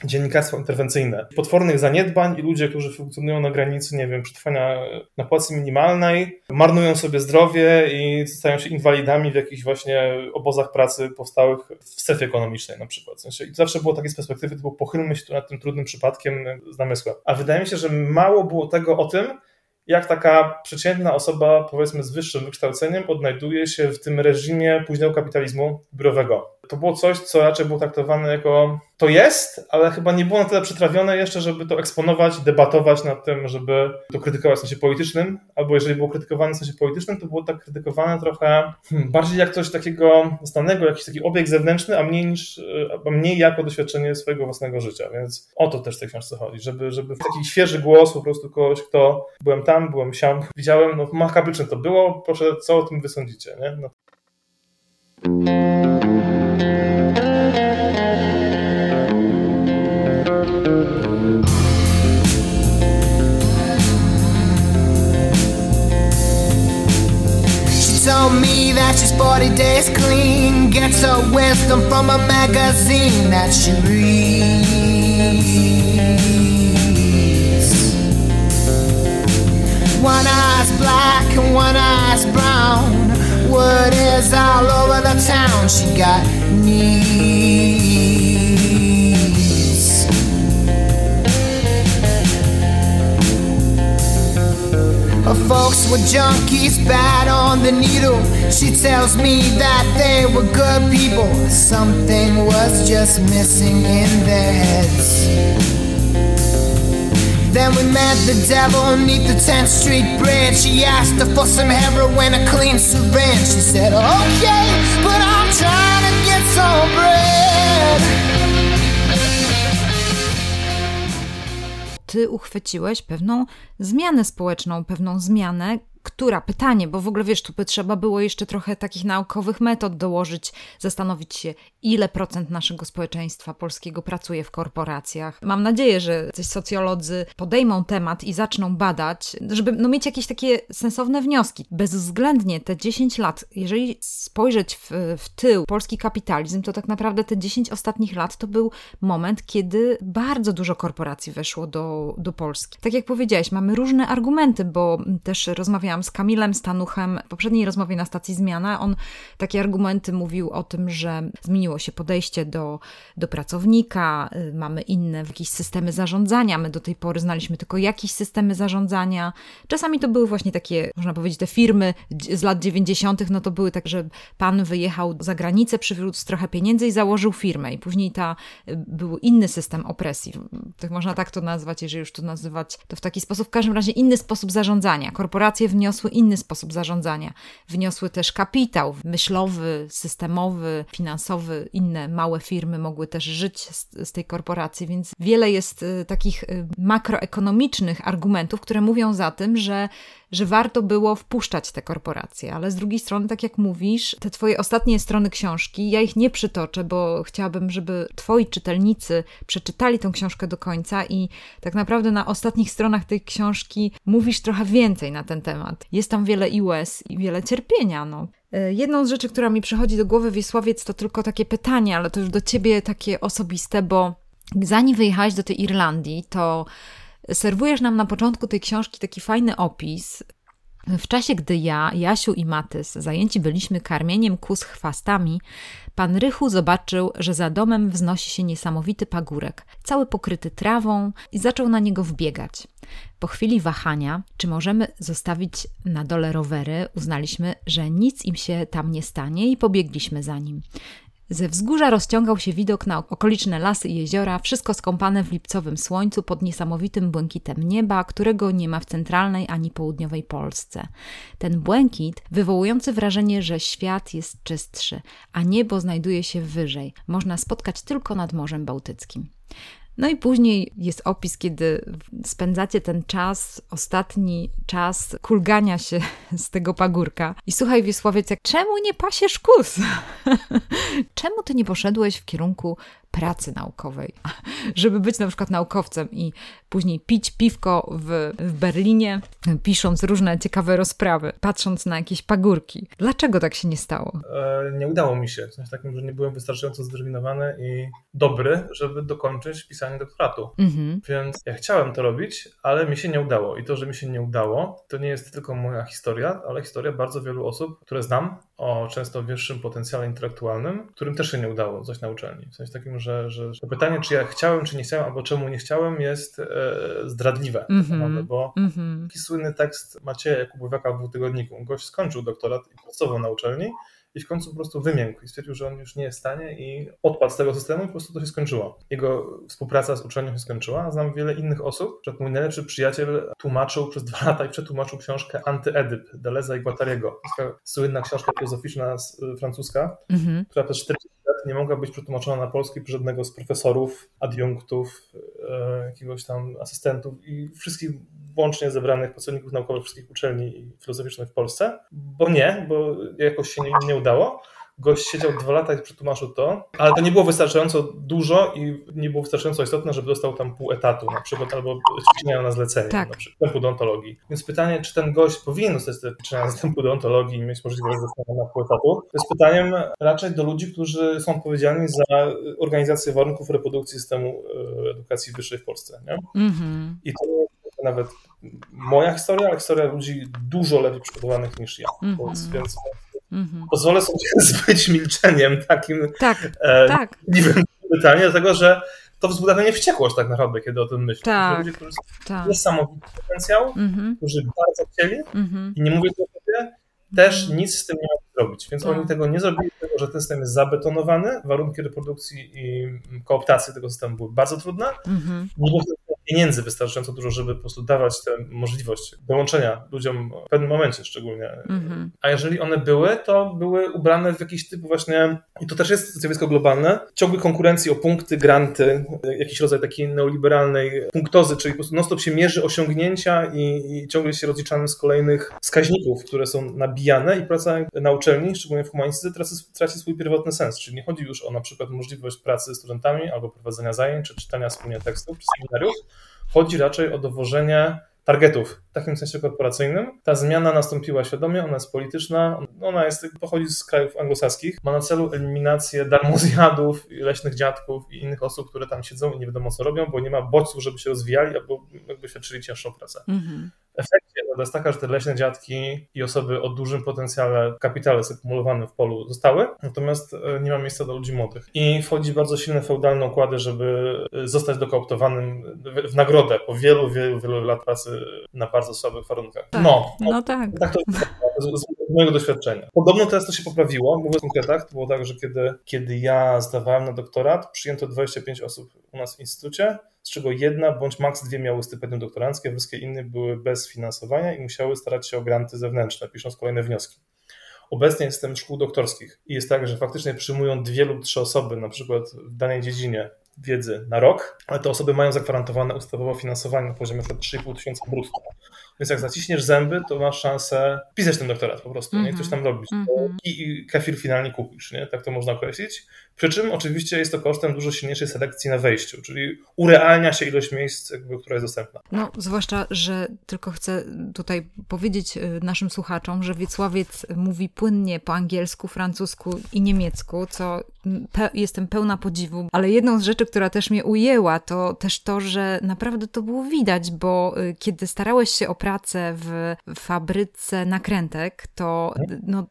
dziennikarstwo interwencyjne. Potwornych zaniedbań i ludzie, którzy funkcjonują na granicy, nie wiem, przetrwania na płacy minimalnej, marnują sobie zdrowie i stają się inwalidami w jakichś właśnie obozach pracy powstałych w strefie ekonomicznej na przykład. W sensie, i zawsze było takie z perspektywy typu pochylmy się tu nad tym trudnym przypadkiem z namysłem. A wydaje mi się, że mało było tego o tym, jak taka przeciętna osoba, powiedzmy, z wyższym wykształceniem odnajduje się w tym reżimie późnego kapitalizmu biurowego. to było coś, co raczej było traktowane jako to jest, ale chyba nie było na tyle przetrawione jeszcze, żeby to eksponować, debatować nad tym, żeby to krytykować w sensie politycznym, albo jeżeli było krytykowane w sensie politycznym, to było tak krytykowane trochę bardziej jak coś takiego znanego, jakiś taki obiekt zewnętrzny, a mniej jako doświadczenie swojego własnego życia, więc o to też w tej książce chodzi, żeby taki świeży głos po prostu kogoś, kto byłem tam, byłem siam, widziałem, no makabryczne to było, proszę, co o tym wy sądzicie, nie? No. Told me that she's 40 days clean, gets her wisdom from a magazine that she reads. One eye's black and one eye's brown, wood is all over the town, she got needs. Her folks were junkies, bad on the needle. She tells me that they were good people. Something was just missing in their heads. Then we met the devil beneath the 10th Street Bridge. He asked her for some heroin, a clean syringe. She said, okay, but I'm trying to get some bread. Ty uchwyciłeś pewną zmianę społeczną, pewną zmianę, która, pytanie, bo w ogóle wiesz, tu by trzeba było jeszcze trochę takich naukowych metod dołożyć, zastanowić się, ile procent naszego społeczeństwa polskiego pracuje w korporacjach. Mam nadzieję, że jacyś socjolodzy podejmą temat i zaczną badać, żeby mieć jakieś takie sensowne wnioski. Bezwzględnie te 10 lat, jeżeli spojrzeć w tył polski kapitalizm, to tak naprawdę te 10 ostatnich lat to był moment, kiedy bardzo dużo korporacji weszło do Polski. Tak jak powiedziałeś, mamy różne argumenty, bo też rozmawiamy z Kamilem Stanuchem w poprzedniej rozmowie na Stacji Zmiana. On takie argumenty mówił o tym, że zmieniło się podejście do pracownika, mamy inne jakieś systemy zarządzania. My do tej pory znaliśmy tylko jakieś systemy zarządzania. Czasami to były właśnie takie, można powiedzieć, te firmy z lat 90. No to były tak, że pan wyjechał za granicę, przywiózł trochę pieniędzy i założył firmę. I później był inny system opresji. Tak można tak to nazwać, jeżeli już to nazywać, to w taki sposób. W każdym razie inny sposób zarządzania. Korporacje wniosły inny sposób zarządzania. Wniosły też kapitał myślowy, systemowy, finansowy. Inne małe firmy mogły też żyć z tej korporacji, więc wiele jest takich makroekonomicznych argumentów, które mówią za tym, że warto było wpuszczać te korporacje. Ale z drugiej strony, tak jak mówisz, te twoje ostatnie strony książki, ja ich nie przytoczę, bo chciałabym, żeby twoi czytelnicy przeczytali tą książkę do końca i tak naprawdę na ostatnich stronach tej książki mówisz trochę więcej na ten temat. Jest tam wiele i łez, i wiele cierpienia, no. Jedną z rzeczy, która mi przychodzi do głowy, Wiesławiec, to tylko takie pytanie, ale to już do ciebie takie osobiste, bo zanim wyjechałeś do tej Irlandii, to serwujesz nam na początku tej książki taki fajny opis. W czasie, gdy ja, Jasiu i Matys zajęci byliśmy karmieniem kóz chwastami, pan Rychu zobaczył, że za domem wznosi się niesamowity pagórek, cały pokryty trawą, i zaczął na niego wbiegać. Po chwili wahania, czy możemy zostawić na dole rowery, uznaliśmy, że nic im się tam nie stanie i pobiegliśmy za nim. Ze wzgórza rozciągał się widok na okoliczne lasy i jeziora, wszystko skąpane w lipcowym słońcu pod niesamowitym błękitem nieba, którego nie ma w centralnej ani południowej Polsce. Ten błękit wywołujący wrażenie, że świat jest czystszy, a niebo znajduje się wyżej. Można spotkać tylko nad Morzem Bałtyckim. No i później jest opis, kiedy spędzacie ten czas, ostatni czas kulgania się z tego pagórka. I słuchaj, Wiesławiec, czemu nie pasiesz kóz? Czemu ty nie poszedłeś w kierunku pracy naukowej, żeby być na przykład naukowcem i później pić piwko w Berlinie, pisząc różne ciekawe rozprawy, patrząc na jakieś pagórki. Dlaczego tak się nie stało? Nie udało mi się. W sensie takim, że nie byłem wystarczająco zdeterminowany i dobry, żeby dokończyć pisanie doktoratu. Mhm. Więc ja chciałem to robić, ale mi się nie udało. I to, że mi się nie udało, to nie jest tylko moja historia, ale historia bardzo wielu osób, które znam, o często wyższym potencjale intelektualnym, którym też się nie udało coś na uczelni. W sensie takim, że pytanie, czy ja chciałem, czy nie chciałem, albo czemu nie chciałem, jest zdradliwe. Mm-hmm. Bo taki słynny tekst Macieja Jakubowiaka w Dwutygodniku. Gość skończył doktorat i pracował na uczelni i w końcu po prostu wymiękł i stwierdził, że on już nie jest w stanie i odpadł z tego systemu i po prostu to się skończyło. Jego współpraca z uczelnią się skończyła. Znam wiele innych osób, że mój najlepszy przyjaciel tłumaczył przez 2 lata i przetłumaczył książkę Antyedyp Deleza i Guattariego. Taka słynna książka filozoficzna francuska, która przez 40 lat nie mogła być przetłumaczona na polski przez żadnego z profesorów, adiunktów, jakiegoś tam asystentów i wszystkich łącznie zebranych pracowników naukowych wszystkich uczelni filozoficznych w Polsce, bo jakoś się nie udało. Gość siedział 2 lata i przetłumaczył to, ale to nie było wystarczająco dużo i nie było wystarczająco istotne, żeby dostał tam pół etatu na przykład, albo ćwiczenia na zlecenie, na przykład podontologii. Więc pytanie, czy ten gość powinien dostać te ćwiczenia na podontologii i mieć możliwość dostania na pół etatu, to jest pytaniem raczej do ludzi, którzy są odpowiedzialni za organizację warunków reprodukcji systemu edukacji wyższej w Polsce. Nie? Mm-hmm. I to nawet moja historia, ale historia ludzi dużo lepiej przygotowanych niż ja. Mm-hmm. Więc pozwolę sobie zbyć milczeniem takim niewym pytanie, dlatego że to wzbudza mnie wściekłość tak naprawdę, kiedy o tym myślę. Tak, ludzie, którzy są niesamowity potencjał, którzy bardzo chcieli i nie mówię o sobie, też nic z tym nie mogli zrobić. Więc oni tego nie zrobili, dlatego że ten system jest zabetonowany, warunki reprodukcji i kooptacji tego systemu były bardzo trudne. Nie było pieniędzy wystarczająco dużo, żeby po prostu dawać tę możliwość dołączenia ludziom w pewnym momencie szczególnie. A jeżeli one były, to były ubrane w jakiś typ właśnie, i to też jest zjawisko globalne, ciągłej konkurencji o punkty, granty, jakiś rodzaj takiej neoliberalnej punktozy, czyli po prostu non-stop się mierzy osiągnięcia i ciągle się rozliczamy z kolejnych wskaźników, które są nabijane i praca na uczelni, szczególnie w humanistyce, traci swój pierwotny sens. Czyli nie chodzi już o na przykład możliwość pracy z studentami albo prowadzenia zajęć, czy czytania wspólnie tekstów, czy seminariów. Chodzi raczej o dowożenie targetów w takim sensie korporacyjnym. Ta zmiana nastąpiła świadomie, ona jest polityczna, ona jest, pochodzi z krajów anglosaskich, ma na celu eliminację darmozjadów, leśnych dziadków i innych osób, które tam siedzą i nie wiadomo co robią, bo nie ma bodźców, żeby się rozwijali albo jakby świadczyli cięższą pracę. W efekcie to jest taka, że te leśne dziadki i osoby o dużym potencjale, kapitale zakumulowanym w polu zostały, natomiast nie ma miejsca dla ludzi młodych. I wchodzi bardzo silne feudalne układy, żeby zostać dokooptowanym w nagrodę po wielu, wielu, wielu lat pracy na bardzo słabych warunkach. Tak. Tak to jest z mojego doświadczenia. Podobno teraz to się poprawiło, mówię w konkretach, to było tak, że kiedy ja zdawałem na doktorat, przyjęto 25 osób u nas w instytucie, z czego 1 bądź maks 2 miały stypendium doktoranckie, wszystkie inne były bez finansowania i musiały starać się o granty zewnętrzne, pisząc kolejne wnioski. Obecnie jestem szkół doktorskich i jest tak, że faktycznie przyjmują 2 lub 3 osoby, na przykład w danej dziedzinie wiedzy na rok, ale te osoby mają zagwarantowane ustawowo finansowanie na poziomie 3,5 tysiąca brutto. Więc jak zaciśniesz zęby, to masz szansę pisać ten doktorat po prostu, nie? Ktoś tam robić. I kefir finalnie kupisz, nie? Tak to można określić. Przy czym oczywiście jest to kosztem dużo silniejszej selekcji na wejściu, czyli urealnia się ilość miejsc, która jest dostępna. No, zwłaszcza, że tylko chcę tutaj powiedzieć naszym słuchaczom, że Wiesławiec mówi płynnie po angielsku, francusku i niemiecku, co jestem pełna podziwu, ale jedną z rzeczy, która też mnie ujęła, to też to, że naprawdę to było widać, bo kiedy starałeś się o pracę w fabryce nakrętek, to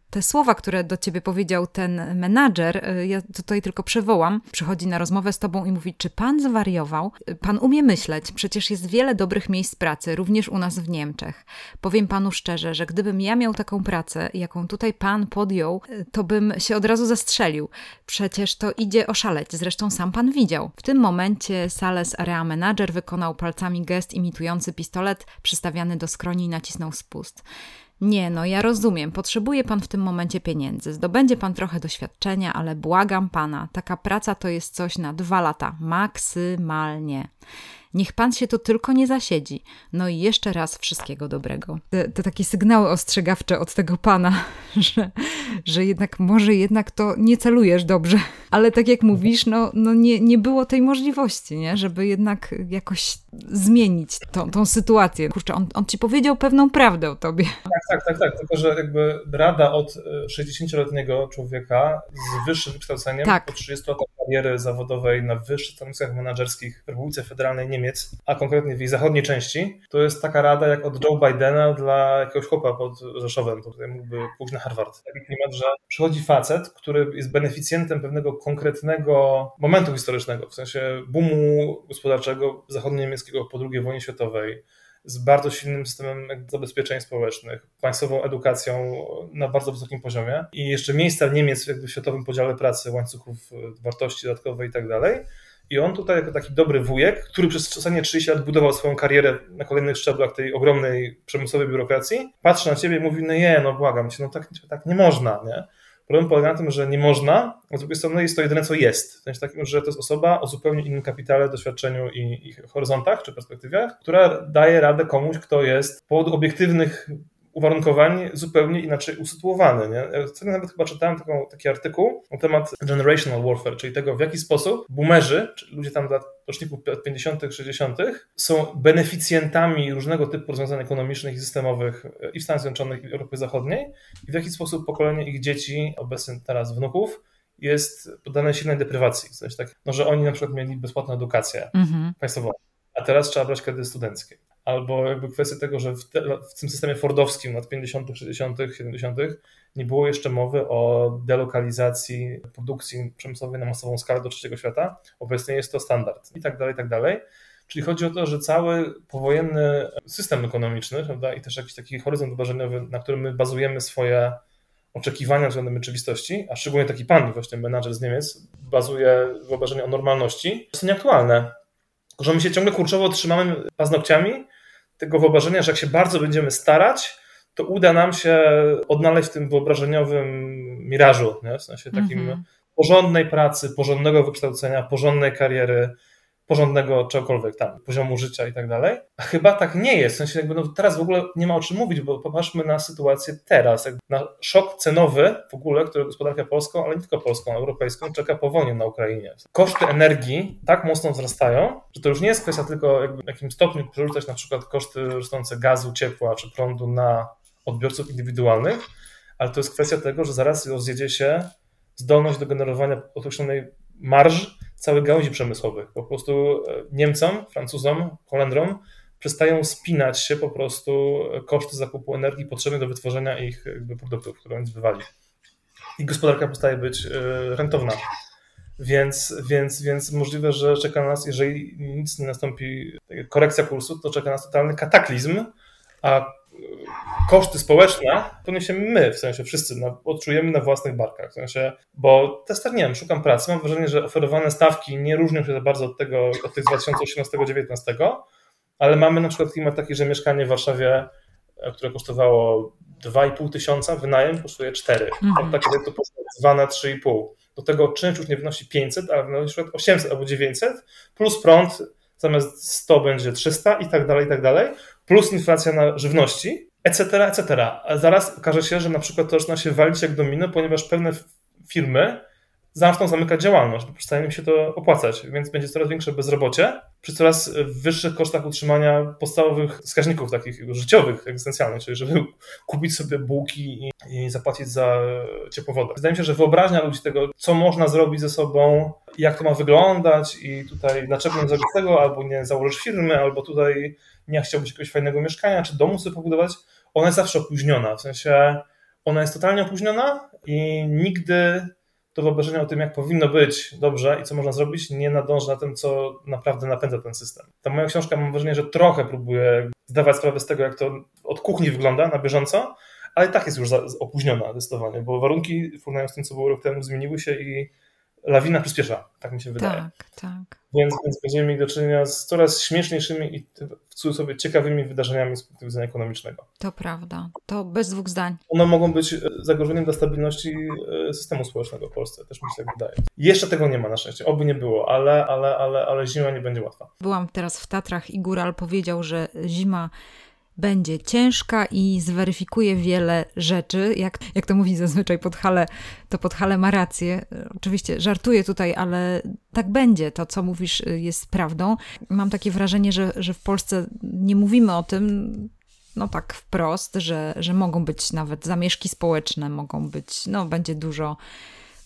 te słowa, które do ciebie powiedział ten menadżer, ja tutaj tylko przywołam, przychodzi na rozmowę z tobą i mówi, czy pan zwariował? Pan umie myśleć, przecież jest wiele dobrych miejsc pracy, również u nas w Niemczech. Powiem panu szczerze, że gdybym ja miał taką pracę, jaką tutaj pan podjął, to bym się od razu zastrzelił. Przecież to idzie oszaleć, zresztą sam pan widział. W tym momencie Sales Area Manager wykonał palcami gest imitujący pistolet przystawiany do skroni i nacisnął spust. Nie, ja rozumiem, potrzebuje pan w tym momencie pieniędzy, zdobędzie pan trochę doświadczenia, ale błagam pana, taka praca to jest coś na 2 lata, maksymalnie. Niech pan się tu tylko nie zasiedzi. I jeszcze raz wszystkiego dobrego. Te takie sygnały ostrzegawcze od tego pana, że jednak może to nie celujesz dobrze. Ale tak jak mówisz, nie było tej możliwości, nie? Żeby jednak jakoś zmienić tą sytuację. Kurczę, on ci powiedział pewną prawdę o tobie. Tak. Tylko, że jakby rada od 60-letniego człowieka z wyższym wykształceniem po 30 latach kariery zawodowej na wyższych stanowiskach menadżerskich w Republice Federalnej Niemiec, a konkretnie w jej zachodniej części, to jest taka rada jak od Joe Bidena dla jakiegoś chłopa pod Rzeszowem, który mógłby pójść na Harvard. Taki klimat, że przychodzi facet, który jest beneficjentem pewnego konkretnego momentu historycznego, w sensie boomu gospodarczego zachodnio-niemieckiego po II wojnie światowej, z bardzo silnym systemem zabezpieczeń społecznych, państwową edukacją na bardzo wysokim poziomie i jeszcze miejsca Niemiec w światowym podziale pracy, łańcuchów wartości dodatkowej i tak dalej. I on tutaj jako taki dobry wujek, który przez ostatnie 30 lat budował swoją karierę na kolejnych szczeblach tej ogromnej przemysłowej biurokracji, patrzy na ciebie i mówi, no błagam cię, no tak nie można, nie? Problem polega na tym, że nie można, a z drugiej strony jest to jedyne, co jest. W sensie takim, że to jest osoba o zupełnie innym kapitale, doświadczeniu i horyzontach czy perspektywach, która daje radę komuś, kto jest z powodu obiektywnych uwarunkowań zupełnie inaczej usytuowany. Nie? Wtedy nawet chyba czytałem taki artykuł na temat generational warfare, czyli tego, w jaki sposób boomerzy, czyli ludzie tam dla roczników 50., 60., są beneficjentami różnego typu rozwiązań ekonomicznych i systemowych i w Stanach Zjednoczonych, i w Europie Zachodniej, i w jaki sposób pokolenie ich dzieci, obecnie teraz wnuków, jest poddane silnej deprywacji. W sensie tak, że oni na przykład mieli bezpłatną edukację państwową, a teraz trzeba brać kredyty studenckie. Albo jakby kwestia tego, że w tym systemie fordowskim lat 50., 60., 70. nie było jeszcze mowy o delokalizacji produkcji przemysłowej na masową skalę do trzeciego świata. Obecnie jest to standard i tak dalej, i tak dalej. Czyli chodzi o to, że cały powojenny system ekonomiczny, prawda, i też jakiś taki horyzont wyobrażeniowy, na którym my bazujemy swoje oczekiwania względem rzeczywistości, a szczególnie taki pan, właśnie menadżer z Niemiec, bazuje wyobrażenie o normalności, są nieaktualne. Że my się ciągle kurczowo trzymamy paznokciami tego wyobrażenia, że jak się bardzo będziemy starać, to uda nam się odnaleźć w tym wyobrażeniowym mirażu, nie? W sensie takim porządnej pracy, porządnego wykształcenia, porządnej kariery, porządnego czegokolwiek tam, poziomu życia i tak dalej. A chyba tak nie jest, w sensie jakby teraz w ogóle nie ma o czym mówić, bo popatrzmy na sytuację teraz, jakby na szok cenowy w ogóle, który gospodarkę polską, ale nie tylko polską, europejską czeka po wojnie na Ukrainie. Koszty energii tak mocno wzrastają, że to już nie jest kwestia tylko jakby w jakim stopniu przerzucać na przykład koszty rosnące gazu, ciepła czy prądu na odbiorców indywidualnych, ale to jest kwestia tego, że zaraz rozjedzie się zdolność do generowania określonej marż całych gałęzi przemysłowych. Po prostu Niemcom, Francuzom, Holendrom przestają spinać się po prostu koszty zakupu energii potrzebne do wytworzenia ich jakby produktów, które oni zbywali. I gospodarka przestaje być rentowna. Więc możliwe, że czeka nas, jeżeli nic nie nastąpi, korekcja kursu, to czeka nas totalny kataklizm, a koszty społeczne poniesiemy my, w sensie wszyscy odczujemy na własnych barkach, w sensie, bo też tak nie wiem, szukam pracy, mam wrażenie, że oferowane stawki nie różnią się za bardzo od tych z 2018-2019, ale mamy na przykład klimat taki, że mieszkanie w Warszawie, które kosztowało 2,5 tysiąca, wynajem kosztuje 4, takie to kosztuje 2 na 3,5, do tego czynsz już nie wynosi 500, ale wynosi 800 albo 900, plus prąd zamiast 100 będzie 300 i tak dalej, plus inflacja na żywności, etc., etc. A zaraz okaże się, że na przykład to zaczyna się walić jak domino, ponieważ pewne firmy zaczną zamykać działalność, bo przestanie im się to opłacać, więc będzie coraz większe bezrobocie przy coraz wyższych kosztach utrzymania podstawowych wskaźników takich życiowych, egzystencjalnych, czyli żeby kupić sobie bułki i zapłacić za ciepłą wodę. Wydaje mi się, że wyobraźnia ludzi tego, co można zrobić ze sobą, jak to ma wyglądać i tutaj dlaczego nie zrobić tego, albo nie założysz firmy, albo tutaj nie chciałbyś jakiegoś fajnego mieszkania, czy domu sobie pobudować, ona jest zawsze opóźniona, w sensie ona jest totalnie opóźniona i nigdy to wyobrażenie o tym, jak powinno być dobrze i co można zrobić, nie nadąży na tym, co naprawdę napędza ten system. Ta moja książka, mam wrażenie, że trochę próbuje zdawać sprawę z tego, jak to od kuchni wygląda na bieżąco, ale i tak jest już opóźniona zdecydowanie, bo warunki w porównaniu z tym, co było rok temu, zmieniły się i lawina przyspiesza, tak mi się wydaje. Tak. Więc będziemy mieli do czynienia z coraz śmieszniejszymi i w cudzysłowie ciekawymi wydarzeniami z punktu widzenia ekonomicznego. To prawda, to bez dwóch zdań. One mogą być zagrożeniem dla stabilności systemu społecznego w Polsce, też mi się tak wydaje. Jeszcze tego nie ma na szczęście, oby nie było, ale zima nie będzie łatwa. Byłam teraz w Tatrach i góral powiedział, że zima będzie ciężka i zweryfikuje wiele rzeczy. Jak to mówi zazwyczaj Podhale, to Podhale ma rację. Oczywiście żartuję tutaj, ale tak będzie. To, co mówisz, jest prawdą. Mam takie wrażenie, że w Polsce nie mówimy o tym tak wprost, że mogą być nawet zamieszki społeczne, mogą być, będzie dużo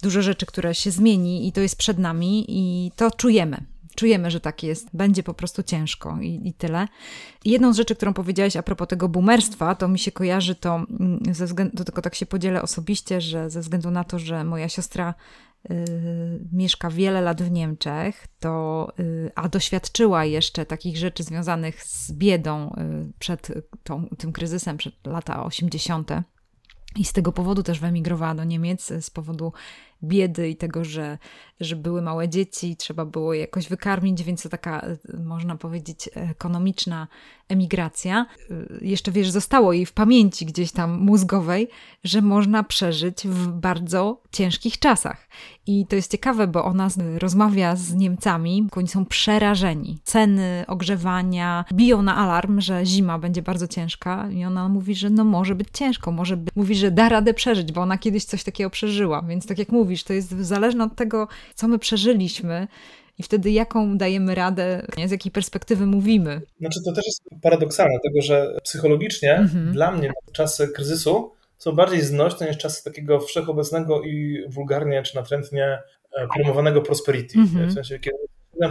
rzeczy, które się zmieni i to jest przed nami i to czujemy. Czujemy, że tak jest. Będzie po prostu ciężko i tyle. Jedną z rzeczy, którą powiedziałaś a propos tego boomerstwa, to mi się kojarzy to, do tego tak się podzielę osobiście, że ze względu na to, że moja siostra mieszka wiele lat w Niemczech, a doświadczyła jeszcze takich rzeczy związanych z biedą przed tym kryzysem, przed lata 80. I z tego powodu też wyemigrowała do Niemiec, z powodu biedy i tego, że były małe dzieci, trzeba było je jakoś wykarmić, więc to taka, można powiedzieć, ekonomiczna emigracja. Jeszcze, zostało jej w pamięci gdzieś tam mózgowej, że można przeżyć w bardzo ciężkich czasach. I to jest ciekawe, bo ona rozmawia z Niemcami, oni są przerażeni. Ceny, ogrzewania, biją na alarm, że zima będzie bardzo ciężka i ona mówi, że może być ciężko, mówi, że da radę przeżyć, bo ona kiedyś coś takiego przeżyła, więc tak jak mówisz, to jest zależne od tego, co my przeżyliśmy i wtedy jaką dajemy radę, z jakiej perspektywy mówimy. Znaczy to też jest paradoksalne, tego, że psychologicznie dla mnie czasy kryzysu są bardziej znośne niż czasy takiego wszechobecnego i wulgarnie czy natrętnie promowanego prosperity. W sensie, kiedy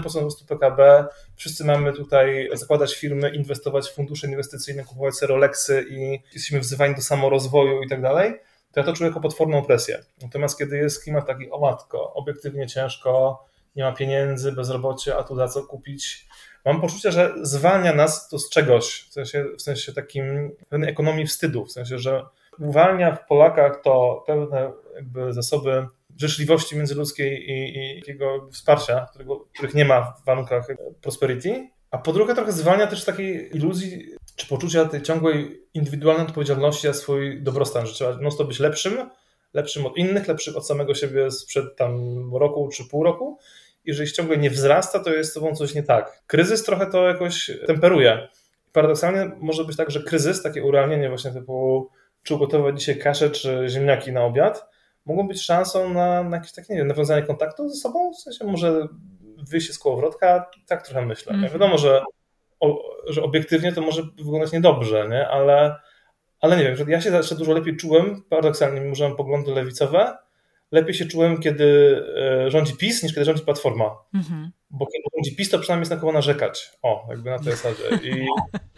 7% PKB, wszyscy mamy tutaj zakładać firmy, inwestować w fundusze inwestycyjne, kupować sobie Rolexy i jesteśmy wzywani do samorozwoju i tak dalej, to ja to czuję jako potworną presję. Natomiast kiedy jest klimat taki, o matko, obiektywnie ciężko, nie ma pieniędzy, bezrobocie, a tu za co kupić, mam poczucie, że zwalnia nas to z czegoś, w sensie takim pewnej ekonomii wstydu, w sensie, że uwalnia w Polakach to pewne jakby zasoby życzliwości międzyludzkiej i takiego wsparcia, których nie ma w warunkach prosperity, a po drugie trochę zwalnia też takiej iluzji czy poczucia tej ciągłej indywidualnej odpowiedzialności za swój dobrostan, że trzeba mocno być lepszym od innych, lepszym od samego siebie sprzed tam roku czy pół roku. Jeżeli ciągle nie wzrasta, to jest z tobą coś nie tak. Kryzys trochę to jakoś temperuje. Paradoksalnie może być tak, że kryzys, takie urealnienie właśnie typu czy ugotować dzisiaj kaszę czy ziemniaki na obiad, mogą być szansą na jakieś takie, nie wiem, nawiązanie kontaktu ze sobą, w sensie może wyjście z kołowrotka, tak trochę myślę. Ja wiadomo, że obiektywnie to może wyglądać niedobrze, nie? Ale nie wiem, że ja się zawsze dużo lepiej czułem, paradoksalnie, mimo że mam poglądy lewicowe, lepiej się czułem, kiedy rządzi PiS, niż kiedy rządzi Platforma. Bo kiedy rządzi PiS, to przynajmniej jest na kogo narzekać. O, jakby na tej zasadzie. I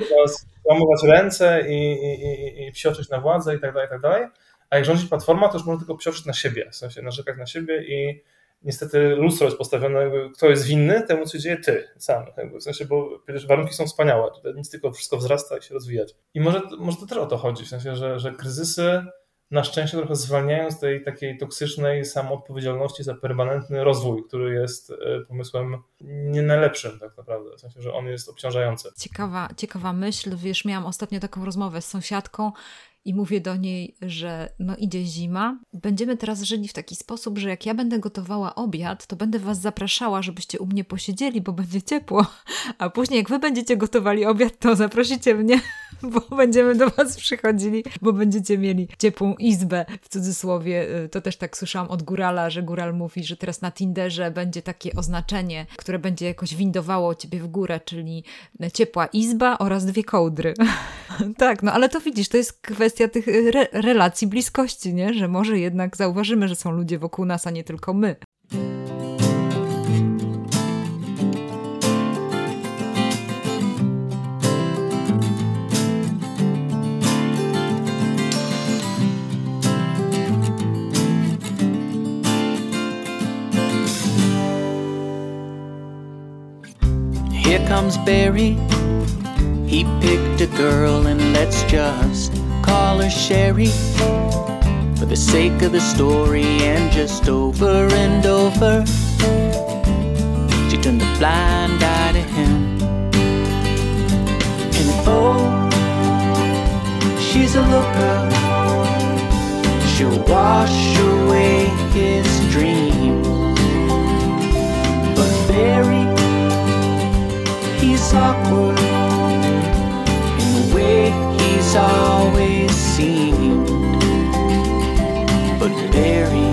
teraz łamować ręce i psioczyć na władzę i tak dalej, i tak dalej. A jak rządzi Platforma, to już można tylko psioczyć na siebie, w sensie narzekać na siebie i niestety lustro jest postawione, jakby kto jest winny, temu co się dzieje ty sam. W sensie, bo przecież warunki są wspaniałe, tutaj nic tylko wszystko wzrasta i się rozwija. I może to też o to chodzi, w sensie, że kryzysy na szczęście trochę zwalniają z tej takiej toksycznej samoodpowiedzialności za permanentny rozwój, który jest pomysłem nie najlepszym tak naprawdę, w sensie, że on jest obciążający. Ciekawa myśl, miałam ostatnio taką rozmowę z sąsiadką i mówię do niej, że idzie zima, będziemy teraz żyli w taki sposób, że jak ja będę gotowała obiad, to będę was zapraszała, żebyście u mnie posiedzieli, bo będzie ciepło, a później jak wy będziecie gotowali obiad, to zaprosicie mnie, bo będziemy do was przychodzili, bo będziecie mieli ciepłą izbę, w cudzysłowie. To też tak słyszałam od górala, że góral mówi, że teraz na Tinderze będzie takie oznaczenie, które będzie jakoś windowało ciebie w górę, czyli ciepła izba oraz 2 kołdry. Tak, ale to widzisz, to jest kwestia tych relacji bliskości, nie? Że może jednak zauważymy, że są ludzie wokół nas, a nie tylko my. Here comes Barry. He picked a girl and let's just call her Sherry. For the sake of the story and just over and over, she turned a blind eye to him. And oh, she's a looker. She'll wash away his dream. But Barry, he's awkward in the way he's always seemed, but Barry.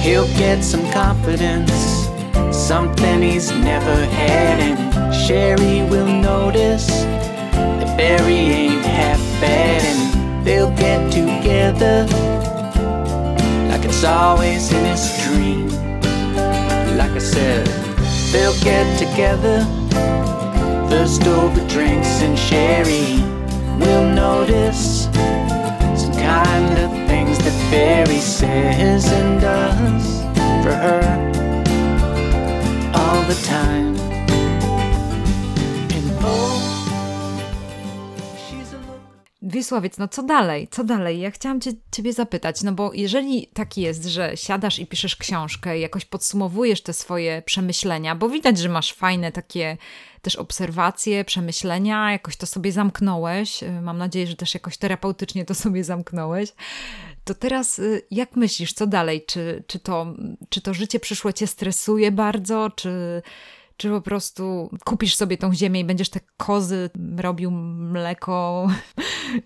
He'll get some confidence, something he's never had, and Sherry will notice that Barry ain't half bad, and they'll get together like it's always in his dream. Like I said, they'll get together, thirst over drinks and sherry. We'll notice some kind promises and does for her all the time. And she's a Wiesławiec, no co dalej? Co dalej? Ja chciałam ciebie zapytać, no bo jeżeli tak jest, że siadasz i piszesz książkę, jakoś podsumowujesz te swoje przemyślenia, bo widać, że masz fajne takie też obserwacje, przemyślenia, jakoś to sobie zamknąłeś, mam nadzieję, że też jakoś terapeutycznie to sobie zamknąłeś, to teraz jak myślisz, co dalej? Czy to życie przyszłe cię stresuje bardzo, czy po prostu kupisz sobie tą ziemię i będziesz te kozy robił mleko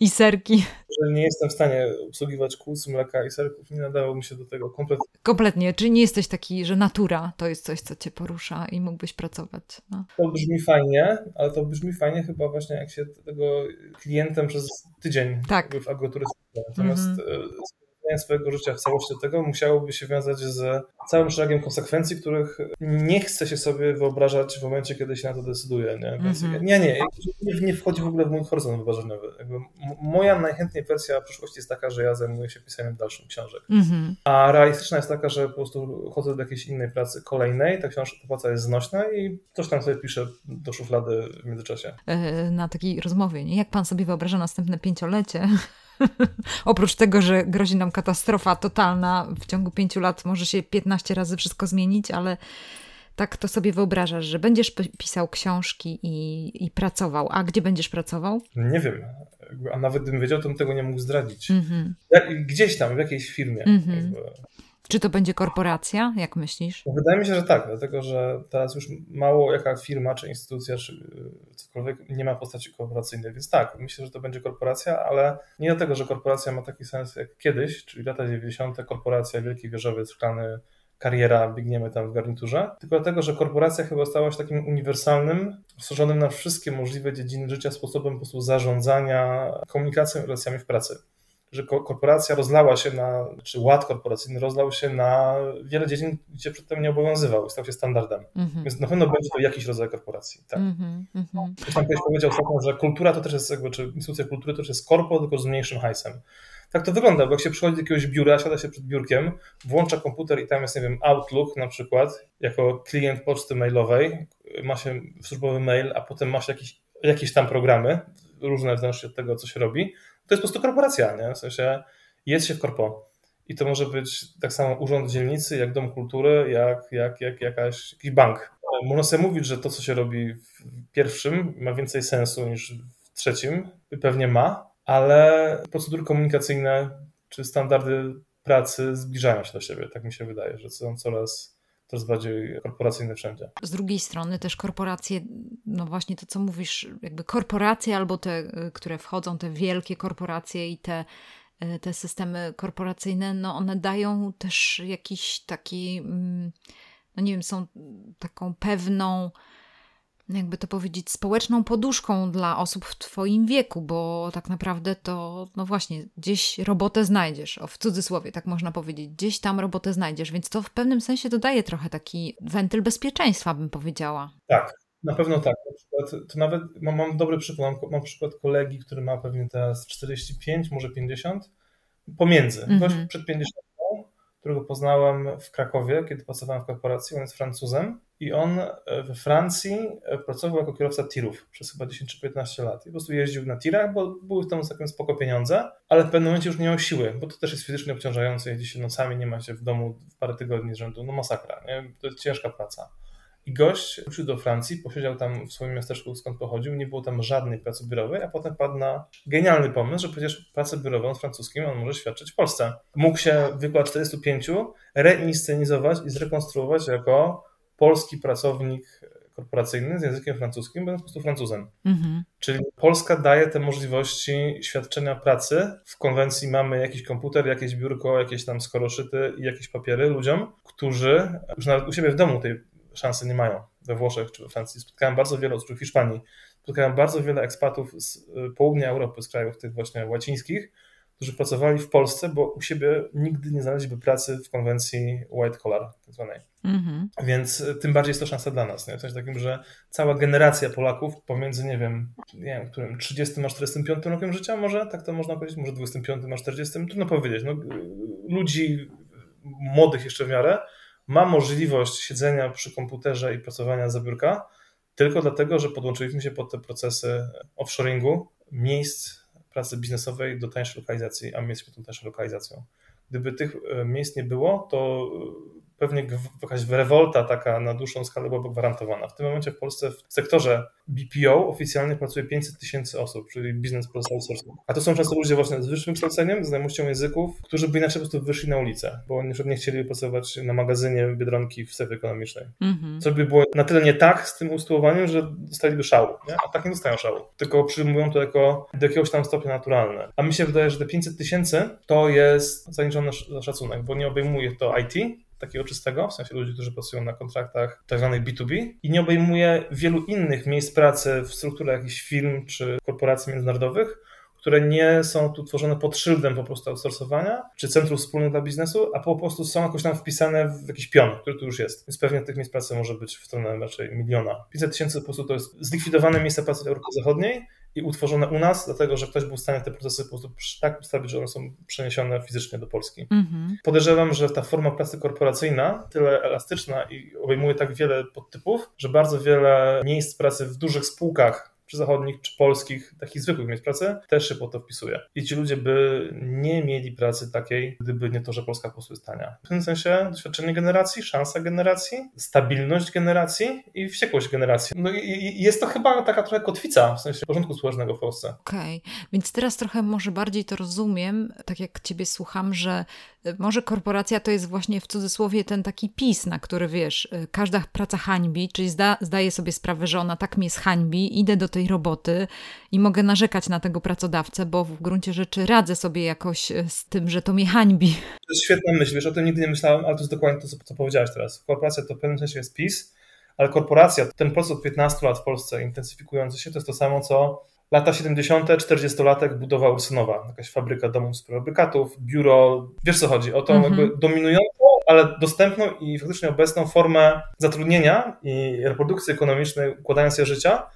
i serki? Nie jestem w stanie obsługiwać kóz, mleka i serków. Nie nadało mi się do tego kompletnie. Kompletnie. Czyli nie jesteś taki, że natura to jest coś, co cię porusza i mógłbyś pracować. No. To brzmi fajnie, ale to brzmi fajnie chyba właśnie jak się tego klientem przez tydzień tak. w agroturystyce. Natomiast swojego życia w całości do tego musiałoby się wiązać z całym szeregiem konsekwencji, których nie chce się sobie wyobrażać w momencie, kiedy się na to decyduje. Nie? Więc nie wchodzi w ogóle w mój horyzont wyważeniowy. Moja najchętniej wersja przyszłości jest taka, że ja zajmuję się pisaniem dalszych książek. Mm-hmm. A realistyczna jest taka, że po prostu chodzę do jakiejś innej pracy kolejnej, ta książka, ta praca jest znośna i coś tam sobie piszę do szuflady w międzyczasie. Na takiej rozmowie, nie? Jak pan sobie wyobraża następne 5-lecie? Oprócz tego, że grozi nam katastrofa totalna, w ciągu 5 lat może się 15 razy wszystko zmienić, ale tak to sobie wyobrażasz, że będziesz pisał książki i pracował. A gdzie będziesz pracował? Nie wiem. A nawet gdybym wiedział, to bym tego nie mógł zdradzić. Mm-hmm. Gdzieś tam, w jakiejś firmie. Mm-hmm. Czy to będzie korporacja, jak myślisz? Wydaje mi się, że tak, dlatego że teraz już mało jaka firma, czy instytucja, czy cokolwiek nie ma postaci korporacyjnej, więc tak, myślę, że to będzie korporacja, ale nie dlatego, że korporacja ma taki sens jak kiedyś, czyli lata 90. korporacja, wielki wieżowiec, szklany, kariera, biegniemy tam w garniturze, tylko dlatego, że korporacja chyba stała się takim uniwersalnym, stworzonym na wszystkie możliwe dziedziny życia sposobem po prostu zarządzania komunikacją i relacjami w pracy. Że korporacja rozlała się czy ład korporacyjny rozlał się na wiele dziedzin, gdzie przedtem nie obowiązywał i stał się standardem. Mm-hmm. Więc na pewno będzie to jakiś rodzaj korporacji. Tak. Mm-hmm. Ktoś powiedział ostatnio, że kultura to też jest czy instytucja kultury to też jest korpo, tylko z mniejszym hajsem. Tak to wygląda, bo jak się przychodzi do jakiegoś biura, siada się przed biurkiem, włącza komputer i tam jest, nie wiem, Outlook na przykład, jako klient poczty mailowej, ma się służbowy mail, a potem ma się jakieś tam programy, różne w zależności od tego, co się robi. To jest po prostu korporacja, nie? W sensie jest się w korpo. I to może być tak samo urząd dzielnicy, jak dom kultury, jak jakiś bank. Można sobie mówić, że to, co się robi w pierwszym, ma więcej sensu niż w trzecim. Pewnie ma, ale procedury komunikacyjne czy standardy pracy zbliżają się do siebie. Tak mi się wydaje, że są coraz bardziej korporacyjne wszędzie. Z drugiej strony też korporacje, no właśnie to, co mówisz, jakby korporacje albo te, które wchodzą, te wielkie korporacje i te systemy korporacyjne, no one dają też jakiś taki, no nie wiem, są taką pewną, jakby to powiedzieć, społeczną poduszką dla osób w twoim wieku, bo tak naprawdę to, no właśnie, gdzieś robotę znajdziesz, w cudzysłowie, tak można powiedzieć, gdzieś tam robotę znajdziesz, więc to w pewnym sensie dodaje trochę taki wentyl bezpieczeństwa, bym powiedziała. Tak, na pewno tak. Na przykład, to nawet mam dobry przykład, mam przykład kolegi, który ma pewnie teraz 45, może 50, pomiędzy, ktoś przed 50, którego poznałem w Krakowie, kiedy pracowałem w korporacji, on jest Francuzem. I on we Francji pracował jako kierowca tirów przez chyba 10 czy 15 lat. I po prostu jeździł na tirach, bo były w tym całkiem spoko pieniądze, ale w pewnym momencie już nie miał siły, bo to też jest fizycznie obciążające, jeździ się nocami, nie ma się w domu w parę tygodni z rzędu, no masakra, nie? To jest ciężka praca. I gość wrócił do Francji, posiedział tam w swoim miasteczku, skąd pochodził, nie było tam żadnej pracy biurowej, a potem padł na genialny pomysł, że przecież pracę biurową z francuskim on może świadczyć w Polsce. Mógł się w wieku 45 reinscenizować i zrekonstruować jako polski pracownik korporacyjny z językiem francuskim, będąc po prostu Francuzem. Mhm. Czyli Polska daje te możliwości świadczenia pracy. W konwencji mamy jakiś komputer, jakieś biurko, jakieś tam skoroszyty i jakieś papiery ludziom, którzy już nawet u siebie w domu tej szansy nie mają. We Włoszech czy we Francji. Spotkałem bardzo wiele osób w Hiszpanii. Spotkałem bardzo wiele ekspatów z południa Europy, z krajów tych właśnie łacińskich, którzy pracowali w Polsce, bo u siebie nigdy nie znaleźliby pracy w konwencji white collar tak zwanej. Mm-hmm. Więc tym bardziej jest to szansa dla nas. Nie? W sensie takim, że cała generacja Polaków pomiędzy, nie wiem, którym 30 a 45 rokiem życia może, tak to można powiedzieć, może 25 a 40, trudno powiedzieć. No, ludzi młodych jeszcze w miarę ma możliwość siedzenia przy komputerze i pracowania za biurka tylko dlatego, że podłączyliśmy się pod te procesy offshoringu, miejsc pracy biznesowej do tańszej lokalizacji, a my jesteśmy tą tańszą lokalizacją. Gdyby tych miejsc nie było, to pewnie jakaś rewolta taka na dłuższą skalę byłaby gwarantowana. W tym momencie w Polsce w sektorze BPO oficjalnie pracuje 500 000 osób, czyli biznes plus outsourcing. A to są często ludzie właśnie z wyższym kształceniem, z znajomością języków, którzy by inaczej po prostu wyszli na ulicę, bo oni nie chcieliby pracować na magazynie Biedronki w strefie ekonomicznej. Mm-hmm. Co by było na tyle nie tak z tym usytuowaniem, że dostaliby szału, nie? A tak nie dostają szału, tylko przyjmują to jako do jakiegoś tam stopnia naturalne. A mi się wydaje, że te 500 000 to jest zaniżony szacunek, bo nie obejmuje to IT, takiego czystego, w sensie ludzi, którzy pracują na kontraktach tak zwanych B2B i nie obejmuje wielu innych miejsc pracy w strukturze jakichś firm czy korporacji międzynarodowych, które nie są tu tworzone pod szyldem po prostu outsourcowania czy centrów wspólnych dla biznesu, a po prostu są jakoś tam wpisane w jakiś pion, który tu już jest. Więc pewnie tych miejsc pracy może być w stronę raczej 1 000 000. 500 000 po prostu to jest zlikwidowane miejsca pracy w Europie Zachodniej i utworzone u nas, dlatego że ktoś był w stanie te procesy po prostu tak ustawić, że one są przeniesione fizycznie do Polski. Mm-hmm. Podejrzewam, że ta forma pracy korporacyjna, tyle elastyczna i obejmuje tak wiele podtypów, że bardzo wiele miejsc pracy w dużych spółkach czy zachodnich, czy polskich, takich zwykłych miejsc pracy, też się pod to wpisuje. I ci ludzie by nie mieli pracy takiej, gdyby nie to, że Polska po prostu jest tania. W tym sensie doświadczenie generacji, szansa generacji, stabilność generacji i wściekłość generacji. No i jest to chyba taka trochę kotwica, w sensie porządku społecznego w Polsce. Okej, więc teraz trochę może bardziej to rozumiem, tak jak ciebie słucham, że może korporacja to jest właśnie w cudzysłowie ten taki PiS, na który wiesz, każda praca hańbi, czyli zdaje sobie sprawę, że ona tak mnie zhańbi, idę do tej roboty i mogę narzekać na tego pracodawcę, bo w gruncie rzeczy radzę sobie jakoś z tym, że to mnie hańbi. To jest świetna myśl, wiesz, o tym nigdy nie myślałem, ale to jest dokładnie to, co powiedziałaś teraz. Korporacja to w pewnym sensie jest PiS, ale korporacja, ten proces od 15 lat w Polsce intensyfikujący się, to jest to samo, co lata 70., 40-latek budowa Ursynowa, jakaś fabryka domów z prefabrykatów, biuro, wiesz co chodzi, o tą jakby dominującą, ale dostępną i faktycznie obecną formę zatrudnienia i reprodukcji ekonomicznej, układania sobie życia,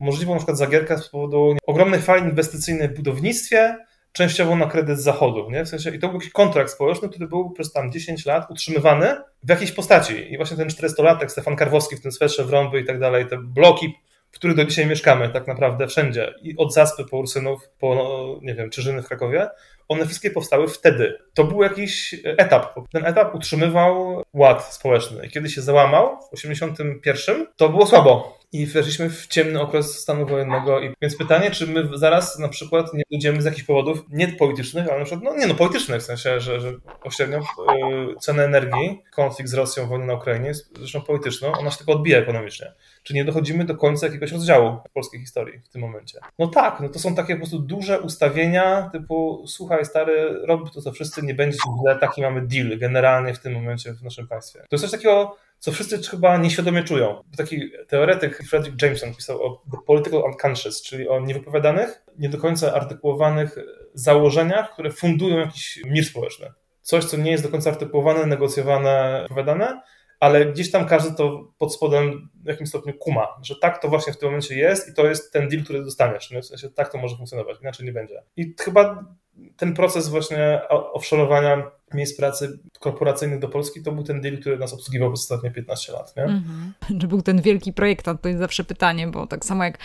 możliwą na przykład zagierkę z powodu ogromnych fal inwestycyjnych w budownictwie, częściowo na kredyt z zachodu, nie? W sensie, i to był jakiś kontrakt społeczny, który był przez tam 10 lat utrzymywany w jakiejś postaci. I właśnie ten 40-latek, Stefan Karwowski w tym swetrze, w rąby i tak dalej, te bloki, w których do dzisiaj mieszkamy tak naprawdę wszędzie. I od Zaspy po Ursynów, po Czyżyny w Krakowie. One wszystkie powstały wtedy. To był jakiś etap. Ten etap utrzymywał ład społeczny. I kiedy się załamał w 1981, to było słabo. I weszliśmy w ciemny okres stanu wojennego. I więc pytanie, czy my zaraz na przykład nie będziemy z jakichś powodów, nie politycznych, ale na przykład, politycznych, w sensie, że pośrednio ceny energii, konflikt z Rosją, wojna na Ukrainie jest rzeczą polityczną, ona się tylko odbija ekonomicznie. Czy nie dochodzimy do końca jakiegoś rozdziału polskiej historii w tym momencie? No tak, no to są takie po prostu duże ustawienia typu, słuchaj stary, rob to co wszyscy, nie będzie źle, taki mamy deal generalnie w tym momencie w naszym państwie. To jest coś takiego, co wszyscy chyba nieświadomie czują. Taki teoretyk Frederick Jameson pisał o the political unconscious, czyli o niewypowiadanych, nie do końca artykułowanych założeniach, które fundują jakiś mir społeczny. Coś, co nie jest do końca artykułowane, negocjowane, opowiadane, ale gdzieś tam każdy to pod spodem w jakimś stopniu kuma, że tak to właśnie w tym momencie jest i to jest ten deal, który dostaniesz. No? W sensie tak to może funkcjonować, inaczej nie będzie. I chyba ten proces właśnie offshore'owania miejsc pracy korporacyjnych do Polski, to był ten deal, który nas obsługiwał przez ostatnie 15 lat. Nie? Mm-hmm. Czy był ten wielki projektant, to jest zawsze pytanie, bo tak samo jak,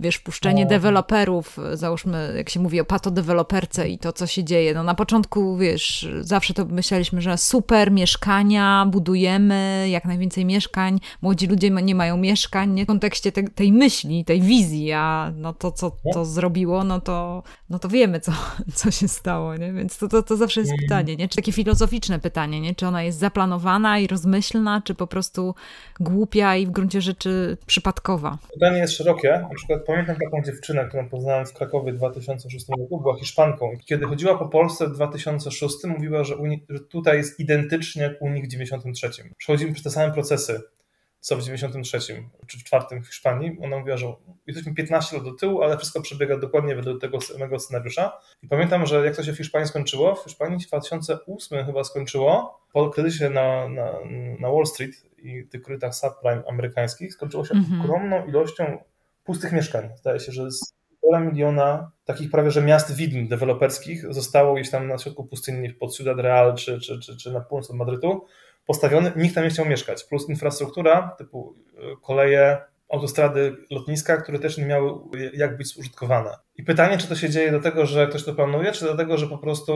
wiesz, puszczenie deweloperów, załóżmy, jak się mówi o patodeweloperce i to, co się dzieje. No na początku, wiesz, zawsze to myśleliśmy, że super, mieszkania, budujemy, jak najwięcej mieszkań, młodzi ludzie nie mają mieszkań, nie? W kontekście tej myśli, tej wizji, a no to, co to zrobiło, no to wiemy, co się stało, nie? Więc to zawsze jest pytanie, nie? Czy takie filozoficzne pytanie, nie? Czy ona jest zaplanowana i rozmyślna, czy po prostu głupia i w gruncie rzeczy przypadkowa? Pytanie jest szerokie. Na przykład pamiętam taką dziewczynę, którą poznałem w Krakowie w 2006 roku, była Hiszpanką. Kiedy chodziła po Polsce w 2006, mówiła, że tutaj jest identycznie jak u nich w 1993. Przechodzimy przez te same procesy. co w 93 czy w 4 w Hiszpanii. Ona mówiła, że jesteśmy 15 lat do tyłu, ale wszystko przebiega dokładnie według tego samego scenariusza. I pamiętam, że jak to się w Hiszpanii skończyło, w Hiszpanii w 2008 chyba skończyło, po kredycie na Wall Street i tych kredytach subprime amerykańskich, skończyło się ogromną ilością pustych mieszkań. Zdaje się, że z 1,5 miliona takich prawie że miast widm deweloperskich zostało gdzieś tam na środku pustyni pod Ciudad Real czy na północ od Madrytu postawiony, nikt tam nie chciał mieszkać. Plus infrastruktura typu koleje, autostrady, lotniska, które też nie miały jak być użytkowane. I pytanie, czy to się dzieje dlatego, że ktoś to planuje, czy dlatego, że po prostu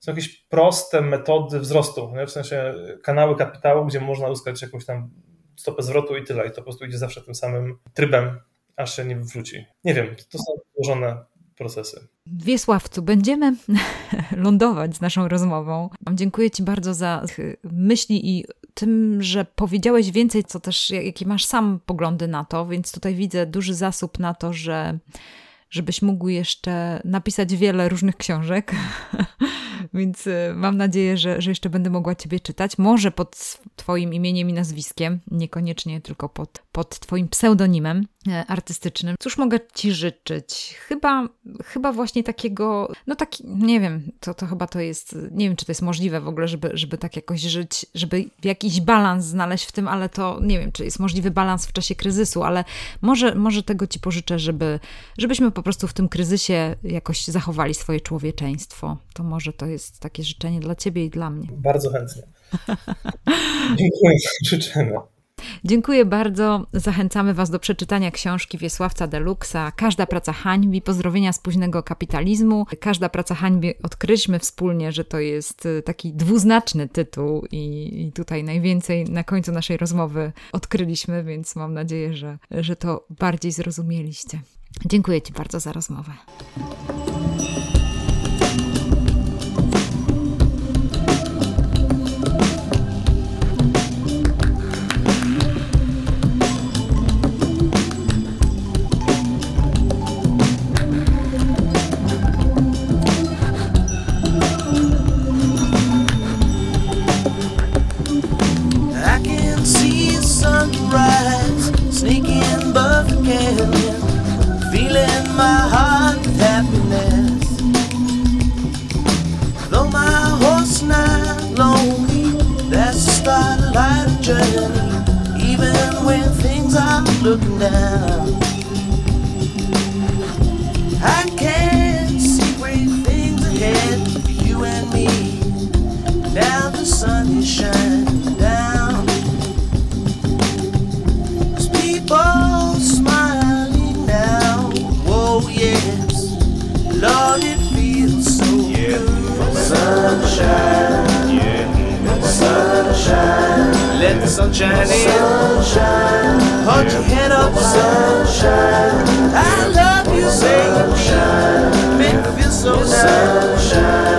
są jakieś proste metody wzrostu, nie? W sensie kanały kapitału, gdzie można uzyskać jakąś tam stopę zwrotu i tyle. I to po prostu idzie zawsze tym samym trybem, aż się nie wróci. Nie wiem, to są złożone procesy. W Wiesławcu będziemy lądować z naszą rozmową. Dziękuję Ci bardzo za myśli i tym, że powiedziałeś więcej, co też, jakie masz sam poglądy na to, więc tutaj widzę duży zasób na to, żebyś mógł jeszcze napisać wiele różnych książek, więc mam nadzieję, że jeszcze będę mogła Ciebie czytać, może pod Twoim imieniem i nazwiskiem, niekoniecznie tylko pod Twoim pseudonimem artystycznym. Cóż mogę Ci życzyć? Chyba właśnie takiego, nie wiem, to chyba to jest, nie wiem, czy to jest możliwe w ogóle, żeby tak jakoś żyć, żeby jakiś balans znaleźć w tym, ale to nie wiem, czy jest możliwy balans w czasie kryzysu, ale może tego Ci pożyczę, żebyśmy po prostu w tym kryzysie jakoś zachowali swoje człowieczeństwo. To może to jest takie życzenie dla Ciebie i dla mnie. Bardzo chętnie. Dziękuję, życzymy. Dziękuję bardzo. Zachęcamy Was do przeczytania książki Wiesławca Deluxa. Każda praca hańbi, pozdrowienia z późnego kapitalizmu. Każda praca hańbi, odkryliśmy wspólnie, że to jest taki dwuznaczny tytuł i tutaj najwięcej na końcu naszej rozmowy odkryliśmy, więc mam nadzieję, że to bardziej zrozumieliście. Dziękuję Ci bardzo za rozmowę. My heart with happiness, though my horse not lonely, that's the start of life's journey, even when things are looking down. I can see great things ahead for you and me, now the sun is shining down, as people smile. Oh yes, Lord, it feels so good. Sunshine, yeah, sunshine. Let the sunshine in. Hold your head up, sunshine. I love you, baby. Make me feel so sunshine.